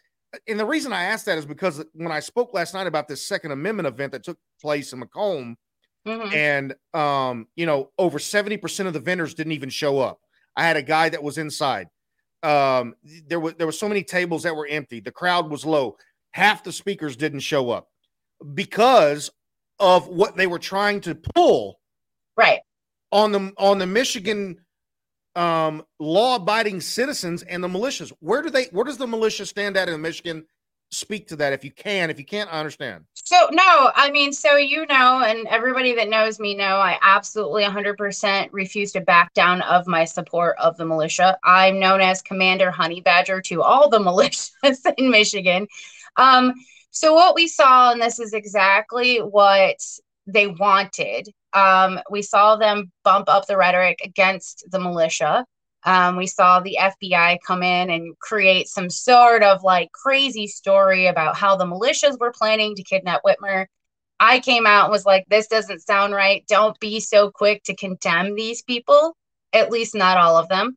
And the reason I asked that is because when I spoke last night about this Second Amendment event that took place in Macomb, mm-hmm. and, um, you know, over seventy percent of the vendors didn't even show up. I had a guy that was inside. Um, there was, there were so many tables that were empty. The crowd was low. Half the speakers didn't show up because of what they were trying to pull right on the, on the Michigan Um, law-abiding citizens and the militias. Where do they? Where does the militia stand at in Michigan? Speak to that if you can. If you can't, I understand. So no, I mean, so you know, and everybody that knows me know, I absolutely one hundred percent refuse to back down of my support of the militia. I'm known as Commander Honey Badger to all the militias in Michigan. Um, so what we saw, and this is exactly what they wanted Um, we saw them bump up the rhetoric against the militia. Um, we saw the F B I come in and create some sort of like crazy story about how the militias were planning to kidnap Whitmer. I came out and was like, this doesn't sound right. Don't be so quick to condemn these people, at least not all of them,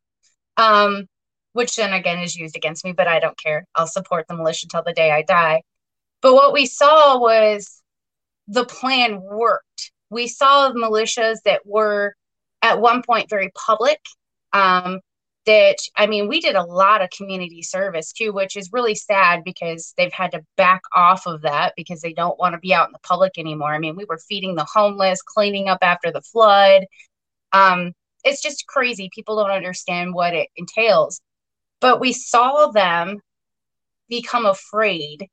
um, which then again is used against me, but I don't care. I'll support the militia till the day I die. But what we saw was the plan worked. We saw militias that were at one point very public. Um, that, I mean, we did a lot of community service too, which is really sad because they've had to back off of that because they don't want to be out in the public anymore. I mean, we were feeding the homeless, cleaning up after the flood. Um, it's just crazy. People don't understand what it entails, but we saw them become afraid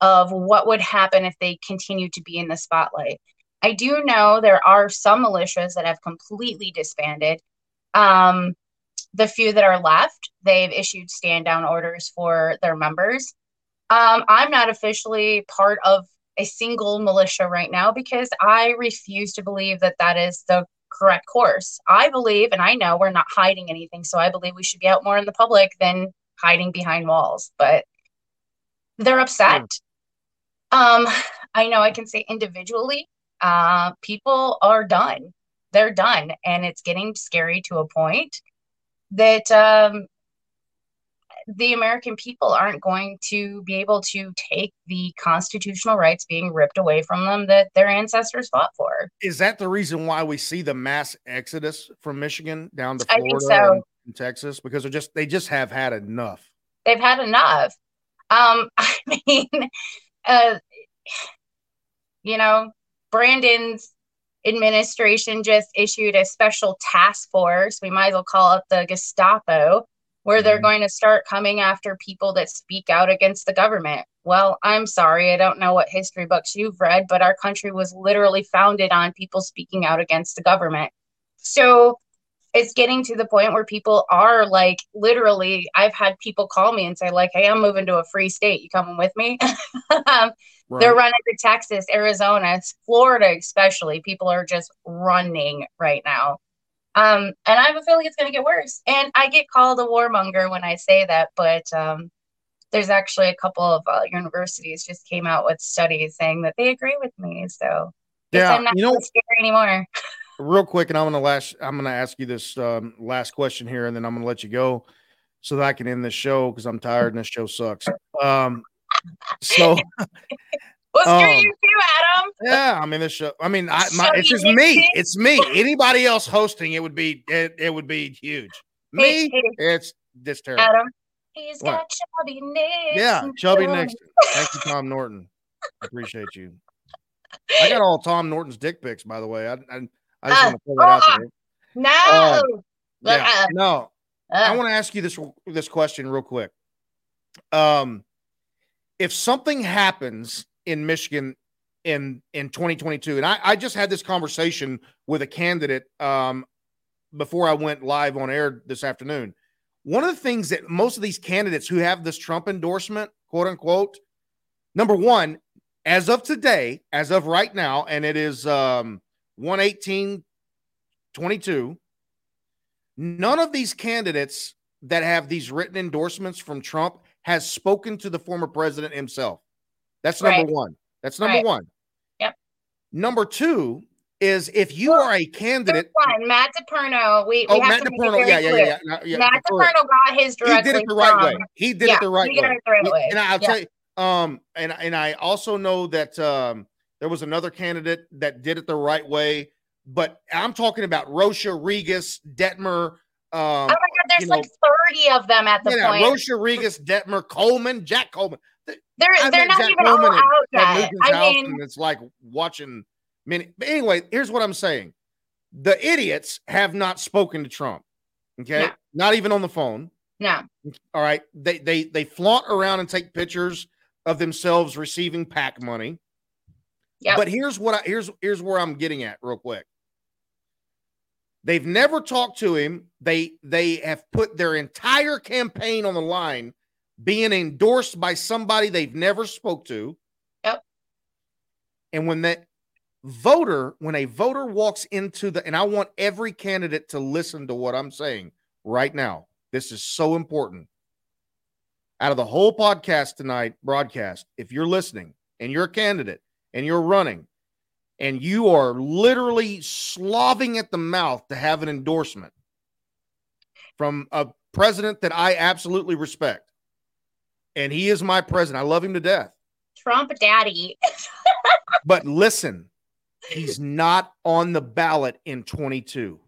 of what would happen if they continued to be in the spotlight. I do know there are some militias that have completely disbanded. Um, the few that are left, they've issued stand down orders for their members. Um, I'm not officially part of a single militia right now because I refuse to believe that that is the correct course. I believe, and I know we're not hiding anything. So I believe we should be out more in the public than hiding behind walls, but they're upset. Mm. Um, I know I can say individually, uh, people are done. They're done. And it's getting scary to a point that um, the American people aren't going to be able to take the constitutional rights being ripped away from them that their ancestors fought for. Is that the reason why we see the mass exodus from Michigan down to Florida I think so. and, and Texas? Because they're just, they just have had enough. They've had enough. Um, I mean, uh, you know, Brandon's administration just issued a special task force. We might as well call it the Gestapo, where mm-hmm. they're going to start coming after people that speak out against the government. Well, I'm sorry. I don't know what history books you've read, but our country was literally founded on people speaking out against the government. So it's getting to the point where people are like, literally, I've had people call me and say like, hey, I'm moving to a free state. You coming with me? um, Right. They're running to Texas, Arizona, Florida, especially. People are just running right now. Um, and I have a feeling it's going to get worse. And I get called a warmonger when I say that. But um, there's actually a couple of uh, universities just came out with studies saying that they agree with me. So yeah, I'm not you know, scared anymore. Real quick, and I'm going to last. I'm going to ask you this um, last question here, and then I'm going to let you go so that I can end this show because I'm tired and this show sucks. Um, So, well, screw um, you too, Adam. Yeah, I mean, this show. I mean, I, my, it's just me. It's me. Anybody else hosting it would be it, it would be huge. Me, it's this terrible. Adam, he's what? got chubby Nixon. Yeah, chubby Nixon. Thank you, Tom Norton. I appreciate you. I got all Tom Norton's dick pics, by the way. I I, I just uh, want to throw that uh, out there. No, um, yeah, uh, no. Uh, I want to ask you this this question real quick. Um. If something happens in Michigan in, in twenty twenty-two, and I, I just had this conversation with a candidate um, before I went live on air this afternoon. One of the things that most of these candidates who have this Trump endorsement, quote unquote, number one, as of today, as of right now, and it is um, one eighteen twenty-two, none of these candidates that have these written endorsements from Trump has spoken to the former president himself. That's number right. one. That's number right. one. Yep. Number two is if you well, are a candidate. One, Matt DePerno. We, oh, we have Matt DePerno. Yeah, yeah, yeah, yeah, yeah. Matt DePerno got his directly. He did it the right from, way. He did yeah, it the right, he way. It the right he, way. And I'll yeah. tell you. Um, and and I also know that um, there was another candidate that did it the right way, but I'm talking about Rocha, Rigas, Detmer. Um, oh my God, there's like know, thirty of them at the yeah, point. Rocha, Rigas, Detmer, Coleman, Jack Coleman. They're, they're not Jack even all out yet. I mean, it's like watching many. But anyway, here's what I'm saying. The idiots have not spoken to Trump. Okay. No. Not even on the phone. No. All right. They, they, they flaunt around and take pictures of themselves receiving PAC money. Yeah. But here's what I, here's, here's where I'm getting at real quick. They've never talked to him. They they have put their entire campaign on the line being endorsed by somebody they've never spoke to. Yep. And when that voter, when a voter walks into the, and I want every candidate to listen to what I'm saying right now. This is so important. Out of the whole podcast tonight, broadcast, if you're listening and you're a candidate and you're running and you are literally slobbing at the mouth to have an endorsement from a president that I absolutely respect, and he is my president. I love him to death. Trump daddy. But listen, he's not on the ballot in twenty-two.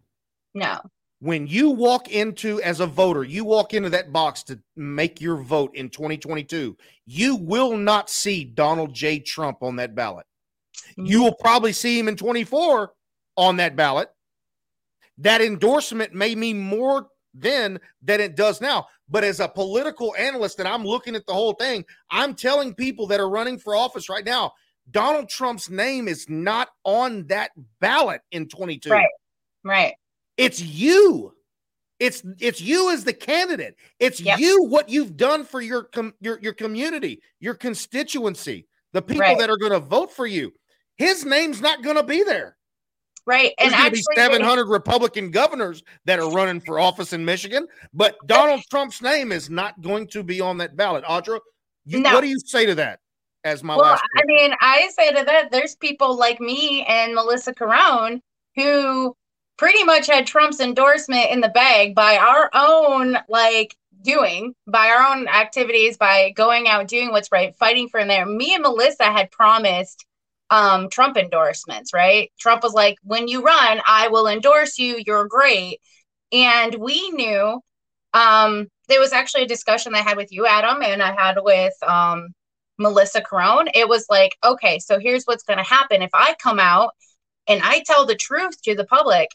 No. When you walk into, as a voter, you walk into that box to make your vote in twenty twenty-two, you will not see Donald J. Trump on that ballot. You will probably see him in twenty-four on that ballot. That endorsement may mean more then than it does now. But as a political analyst, and I'm looking at the whole thing, I'm telling people that are running for office right now, Donald Trump's name is not on that ballot in twenty-two. Right, right. It's you. It's it's you as the candidate. It's yep. you, what you've done for your com- your your community, your constituency, the people right. that are going to vote for you. His name's not going to be there. Right. There's and actually seven hundred Republican governors that are running for office in Michigan, but Donald Trump's name is not going to be on that ballot. Audra, you, no. what do you say to that? As my well, last I mean, I say to that, there's people like me and Melissa Carone who pretty much had Trump's endorsement in the bag by our own, like, doing, by our own activities, by going out, doing what's right, fighting for him there. Me and Melissa had promised um, Trump endorsements, right? Trump was like, when you run, I will endorse you. You're great. And we knew um, there was actually a discussion I had with you, Adam, and I had with um Melissa Carone. It was like, okay, so here's what's going to happen. If I come out and I tell the truth to the public,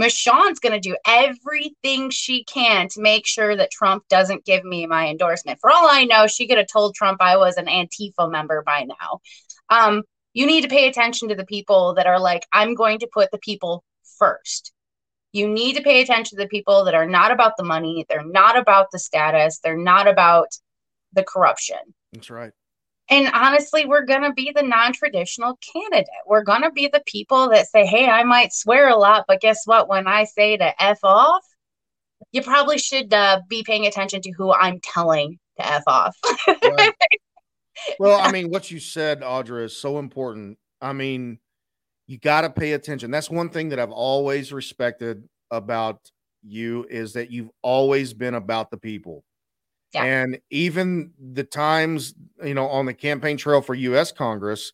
Meshawn's going to do everything she can to make sure that Trump doesn't give me my endorsement. For all I know, she could have told Trump I was an Antifa member by now. Um, you need to pay attention to the people that are like, I'm going to put the people first. You need to pay attention to the people that are not about the money. They're not about the status. They're not about the corruption. That's right. And honestly, we're going to be the non-traditional candidate. We're going to be the people that say, hey, I might swear a lot, but guess what? When I say to F off, you probably should uh, be paying attention to who I'm telling to F off. Right. Well, I mean, what you said, Audra, is so important. I mean, you got to pay attention. That's one thing that I've always respected about you is that you've always been about the people. Yeah. And even the times, you know, on the campaign trail for U S Congress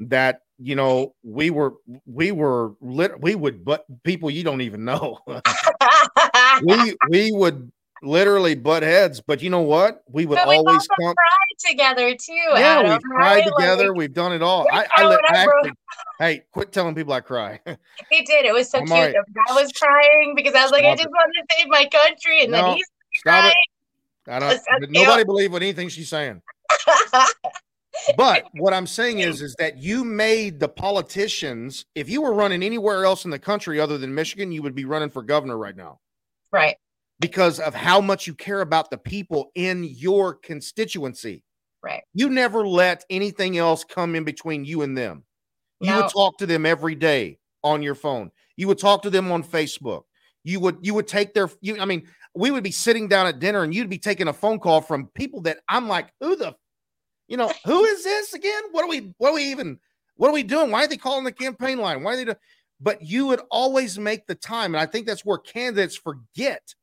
that, you know, we were, we were, lit- we would, but people you don't even know, we we would literally butt heads. But you know what? We would but we always come cry together, too. Yeah, Adam, we've cried right? together. Like, we've done it all. I, I, I actually, hey, quit telling people I cry. It did. It was so I'm cute. Right. I was crying because I was like, Stop I just it. want to save my country. And no, then he's crying. I don't, nobody believes what anything she's saying. But what I'm saying is, is that you made the politicians, if you were running anywhere else in the country other than Michigan, you would be running for governor right now. Right. Because of how much you care about the people in your constituency. Right. You never let anything else come in between you and them. You no. would talk to them every day on your phone. You would talk to them on Facebook. You would, you would take their, you, I mean, we would be sitting down at dinner and you'd be taking a phone call from people that I'm like, who the, you know, who is this again? What are we, what are we even, what are we doing? Why are they calling the campaign line? Why are they doing? But you would always make the time. And I think that's where candidates forget.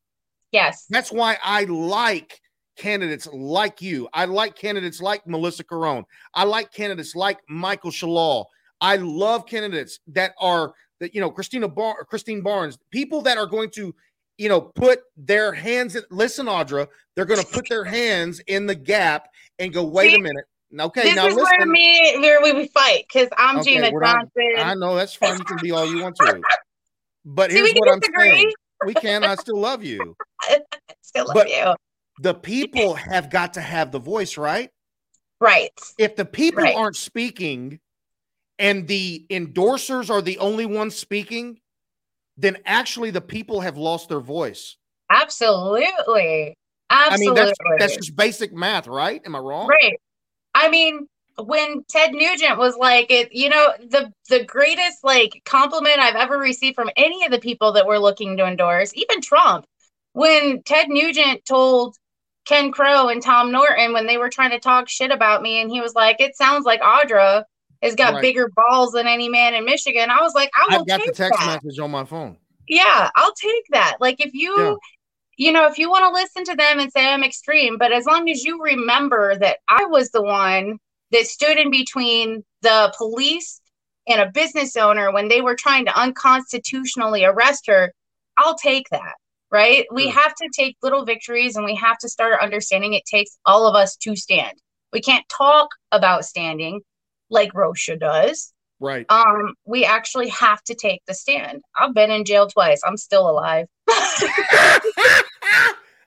Yes. That's why I like candidates like you. I like candidates like Melissa Carone. I like candidates like Michael Shalal. I love candidates that are, that, you know, Christina Bar- Christine Barnes, people that are going to, you know, put their hands in, listen, Audra, they're going to put their hands in the gap and go, wait See, a minute. Okay. This now is listen. where me, where we fight. Cause I'm okay, Gina Johnson. Not, I know that's fine. You can be all you want to. But See, here's what I'm disagree. saying. We can, I still love you. I still love but you. The people have got to have the voice, right? Right. If the people right. aren't speaking and the endorsers are the only ones speaking, then actually the people have lost their voice. Absolutely. Absolutely. I mean, that's, that's just basic math, right? Am I wrong? Right. I mean, when Ted Nugent was like, it, you know, the the greatest like compliment I've ever received from any of the people that were looking to endorse, even Trump, when Ted Nugent told Ken Crow and Tom Norton when they were trying to talk shit about me, and he was like, "It sounds like Audra has got right. bigger balls than any man in Michigan." I was like, I will I've got take the text that. message on my phone. Yeah, I'll take that. Like if you, yeah. you know, if you want to listen to them and say I'm extreme, but as long as you remember that I was the one that stood in between the police and a business owner when they were trying to unconstitutionally arrest her, I'll take that. Right? We have to take little victories, and we have to start understanding it takes all of us to stand. We can't talk about standing like Rocha does. Right. Um, we actually have to take the stand. I've been in jail twice. I'm still alive.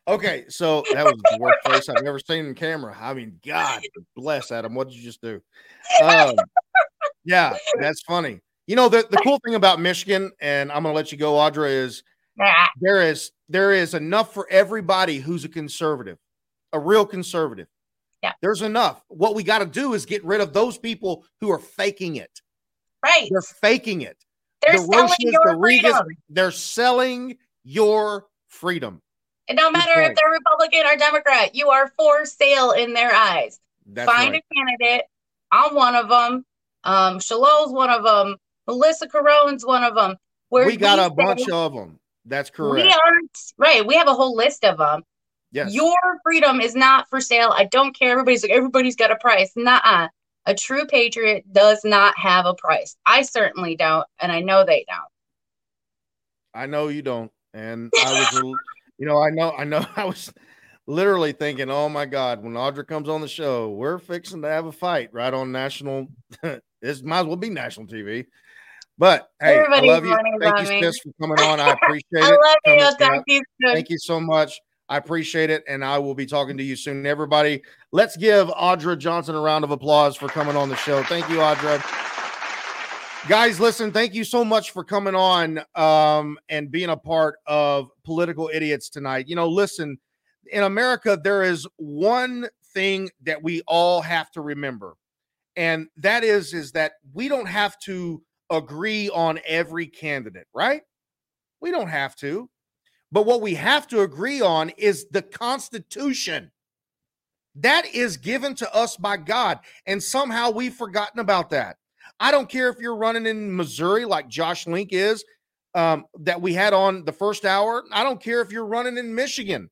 Okay, so that was the worst place I've ever seen in camera. I mean, God bless, Adam. What did you just do? Um, yeah, that's funny. You know, the, the cool thing about Michigan, and I'm going to let you go, Audra, is There is there is enough for everybody who's a conservative, a real conservative. Yeah, there's enough. What we got to do is get rid of those people who are faking it. Right, they're faking it. They're the selling Rochas, your the freedom. Regas, they're selling your freedom. It don't matter Good if point. They're Republican or Democrat. You are for sale in their eyes. That's Find right. a candidate. I'm one of them. Um, Shalow's one of them. Melissa Carone's one of them. Where we got a bunch say, of them. That's correct. We aren't, right. We have a whole list of them. Yes. Your freedom is not for sale. I don't care. Everybody's like, everybody's got a price. Nuh-uh. A true patriot does not have a price. I certainly don't. And I know they don't. I know you don't. And I was, you know, I know, I know I was literally thinking, oh my God, when Audra comes on the show, we're fixing to have a fight right on national. This might as well be national T V. But hey, Everybody's I love you. Thank you, Sis, for coming on. I appreciate it. I love you. I'll talk to you soon. Thank you so much. I appreciate it. And I will be talking to you soon. Everybody, let's give Audra Johnson a round of applause for coming on the show. Thank you, Audra. Guys, listen, thank you so much for coming on um, and being a part of Political Idiots tonight. You know, listen, in America, there is one thing that we all have to remember. And that is, is that we don't have to agree on every candidate, right? We don't have to. But what we have to agree on is the Constitution. That is given to us by God. And somehow we've forgotten about that. I don't care if you're running in Missouri like Josh Link is, um, that we had on the first hour. I don't care if you're running in Michigan,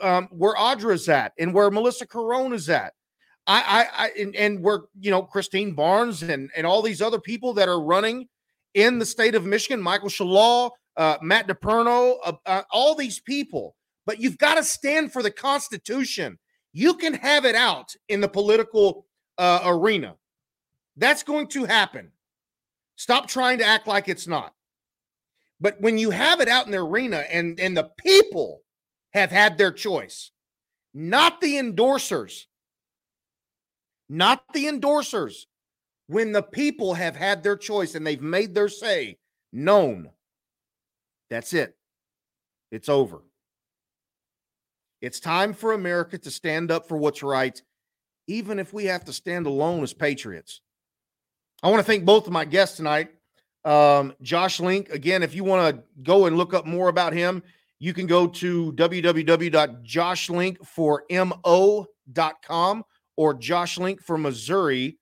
um, where Audra's at and where Melissa Carone is at. I, I, I, and, and we're, you know, Christine Barnes and, and all these other people that are running in the state of Michigan, Michael Shalaw, uh, Matt DePerno, uh, uh, all these people. But you've got to stand for the Constitution. You can have it out in the political uh, arena. That's going to happen. Stop trying to act like it's not. But when you have it out in the arena and, and the people have had their choice, not the endorsers, Not the endorsers, when the people have had their choice and they've made their say known, that's it. It's over. It's time for America to stand up for what's right, even if we have to stand alone as patriots. I want to thank both of my guests tonight. Um, Josh Link, again, if you want to go and look up more about him, you can go to w w w dot josh link for m o dot com. or josh link for missouri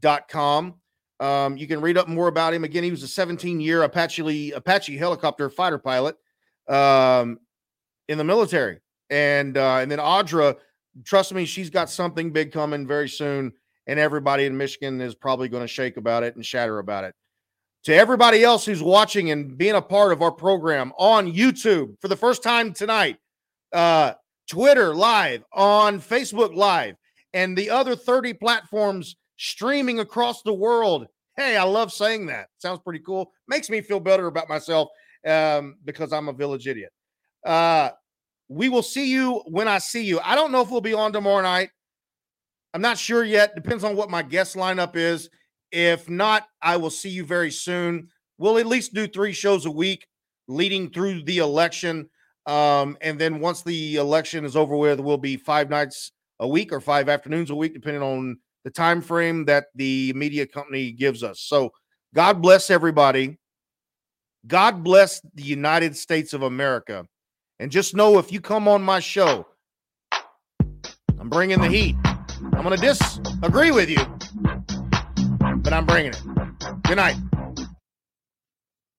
dot com. Um, you can read up more about him. Again, he was a seventeen-year Apache Apache helicopter fighter pilot um, in the military. And uh, and then Audra, trust me, she's got something big coming very soon, and everybody in Michigan is probably going to shake about it and shatter about it. To everybody else who's watching and being a part of our program on YouTube for the first time tonight, uh, Twitter Live, on Facebook Live, and the other thirty platforms streaming across the world. Hey, I love saying that. Sounds pretty cool. Makes me feel better about myself um, because I'm a village idiot. Uh, we will see you when I see you. I don't know if we'll be on tomorrow night. I'm not sure yet. Depends on what my guest lineup is. If not, I will see you very soon. We'll at least do three shows a week leading through the election. Um, and then once the election is over with, we'll be five nights a week or five afternoons a week, depending on the time frame that the media company gives us. So God bless everybody. God bless the United States of America. And just know if you come on my show, I'm bringing the heat. I'm going to disagree with you, but I'm bringing it. Good night.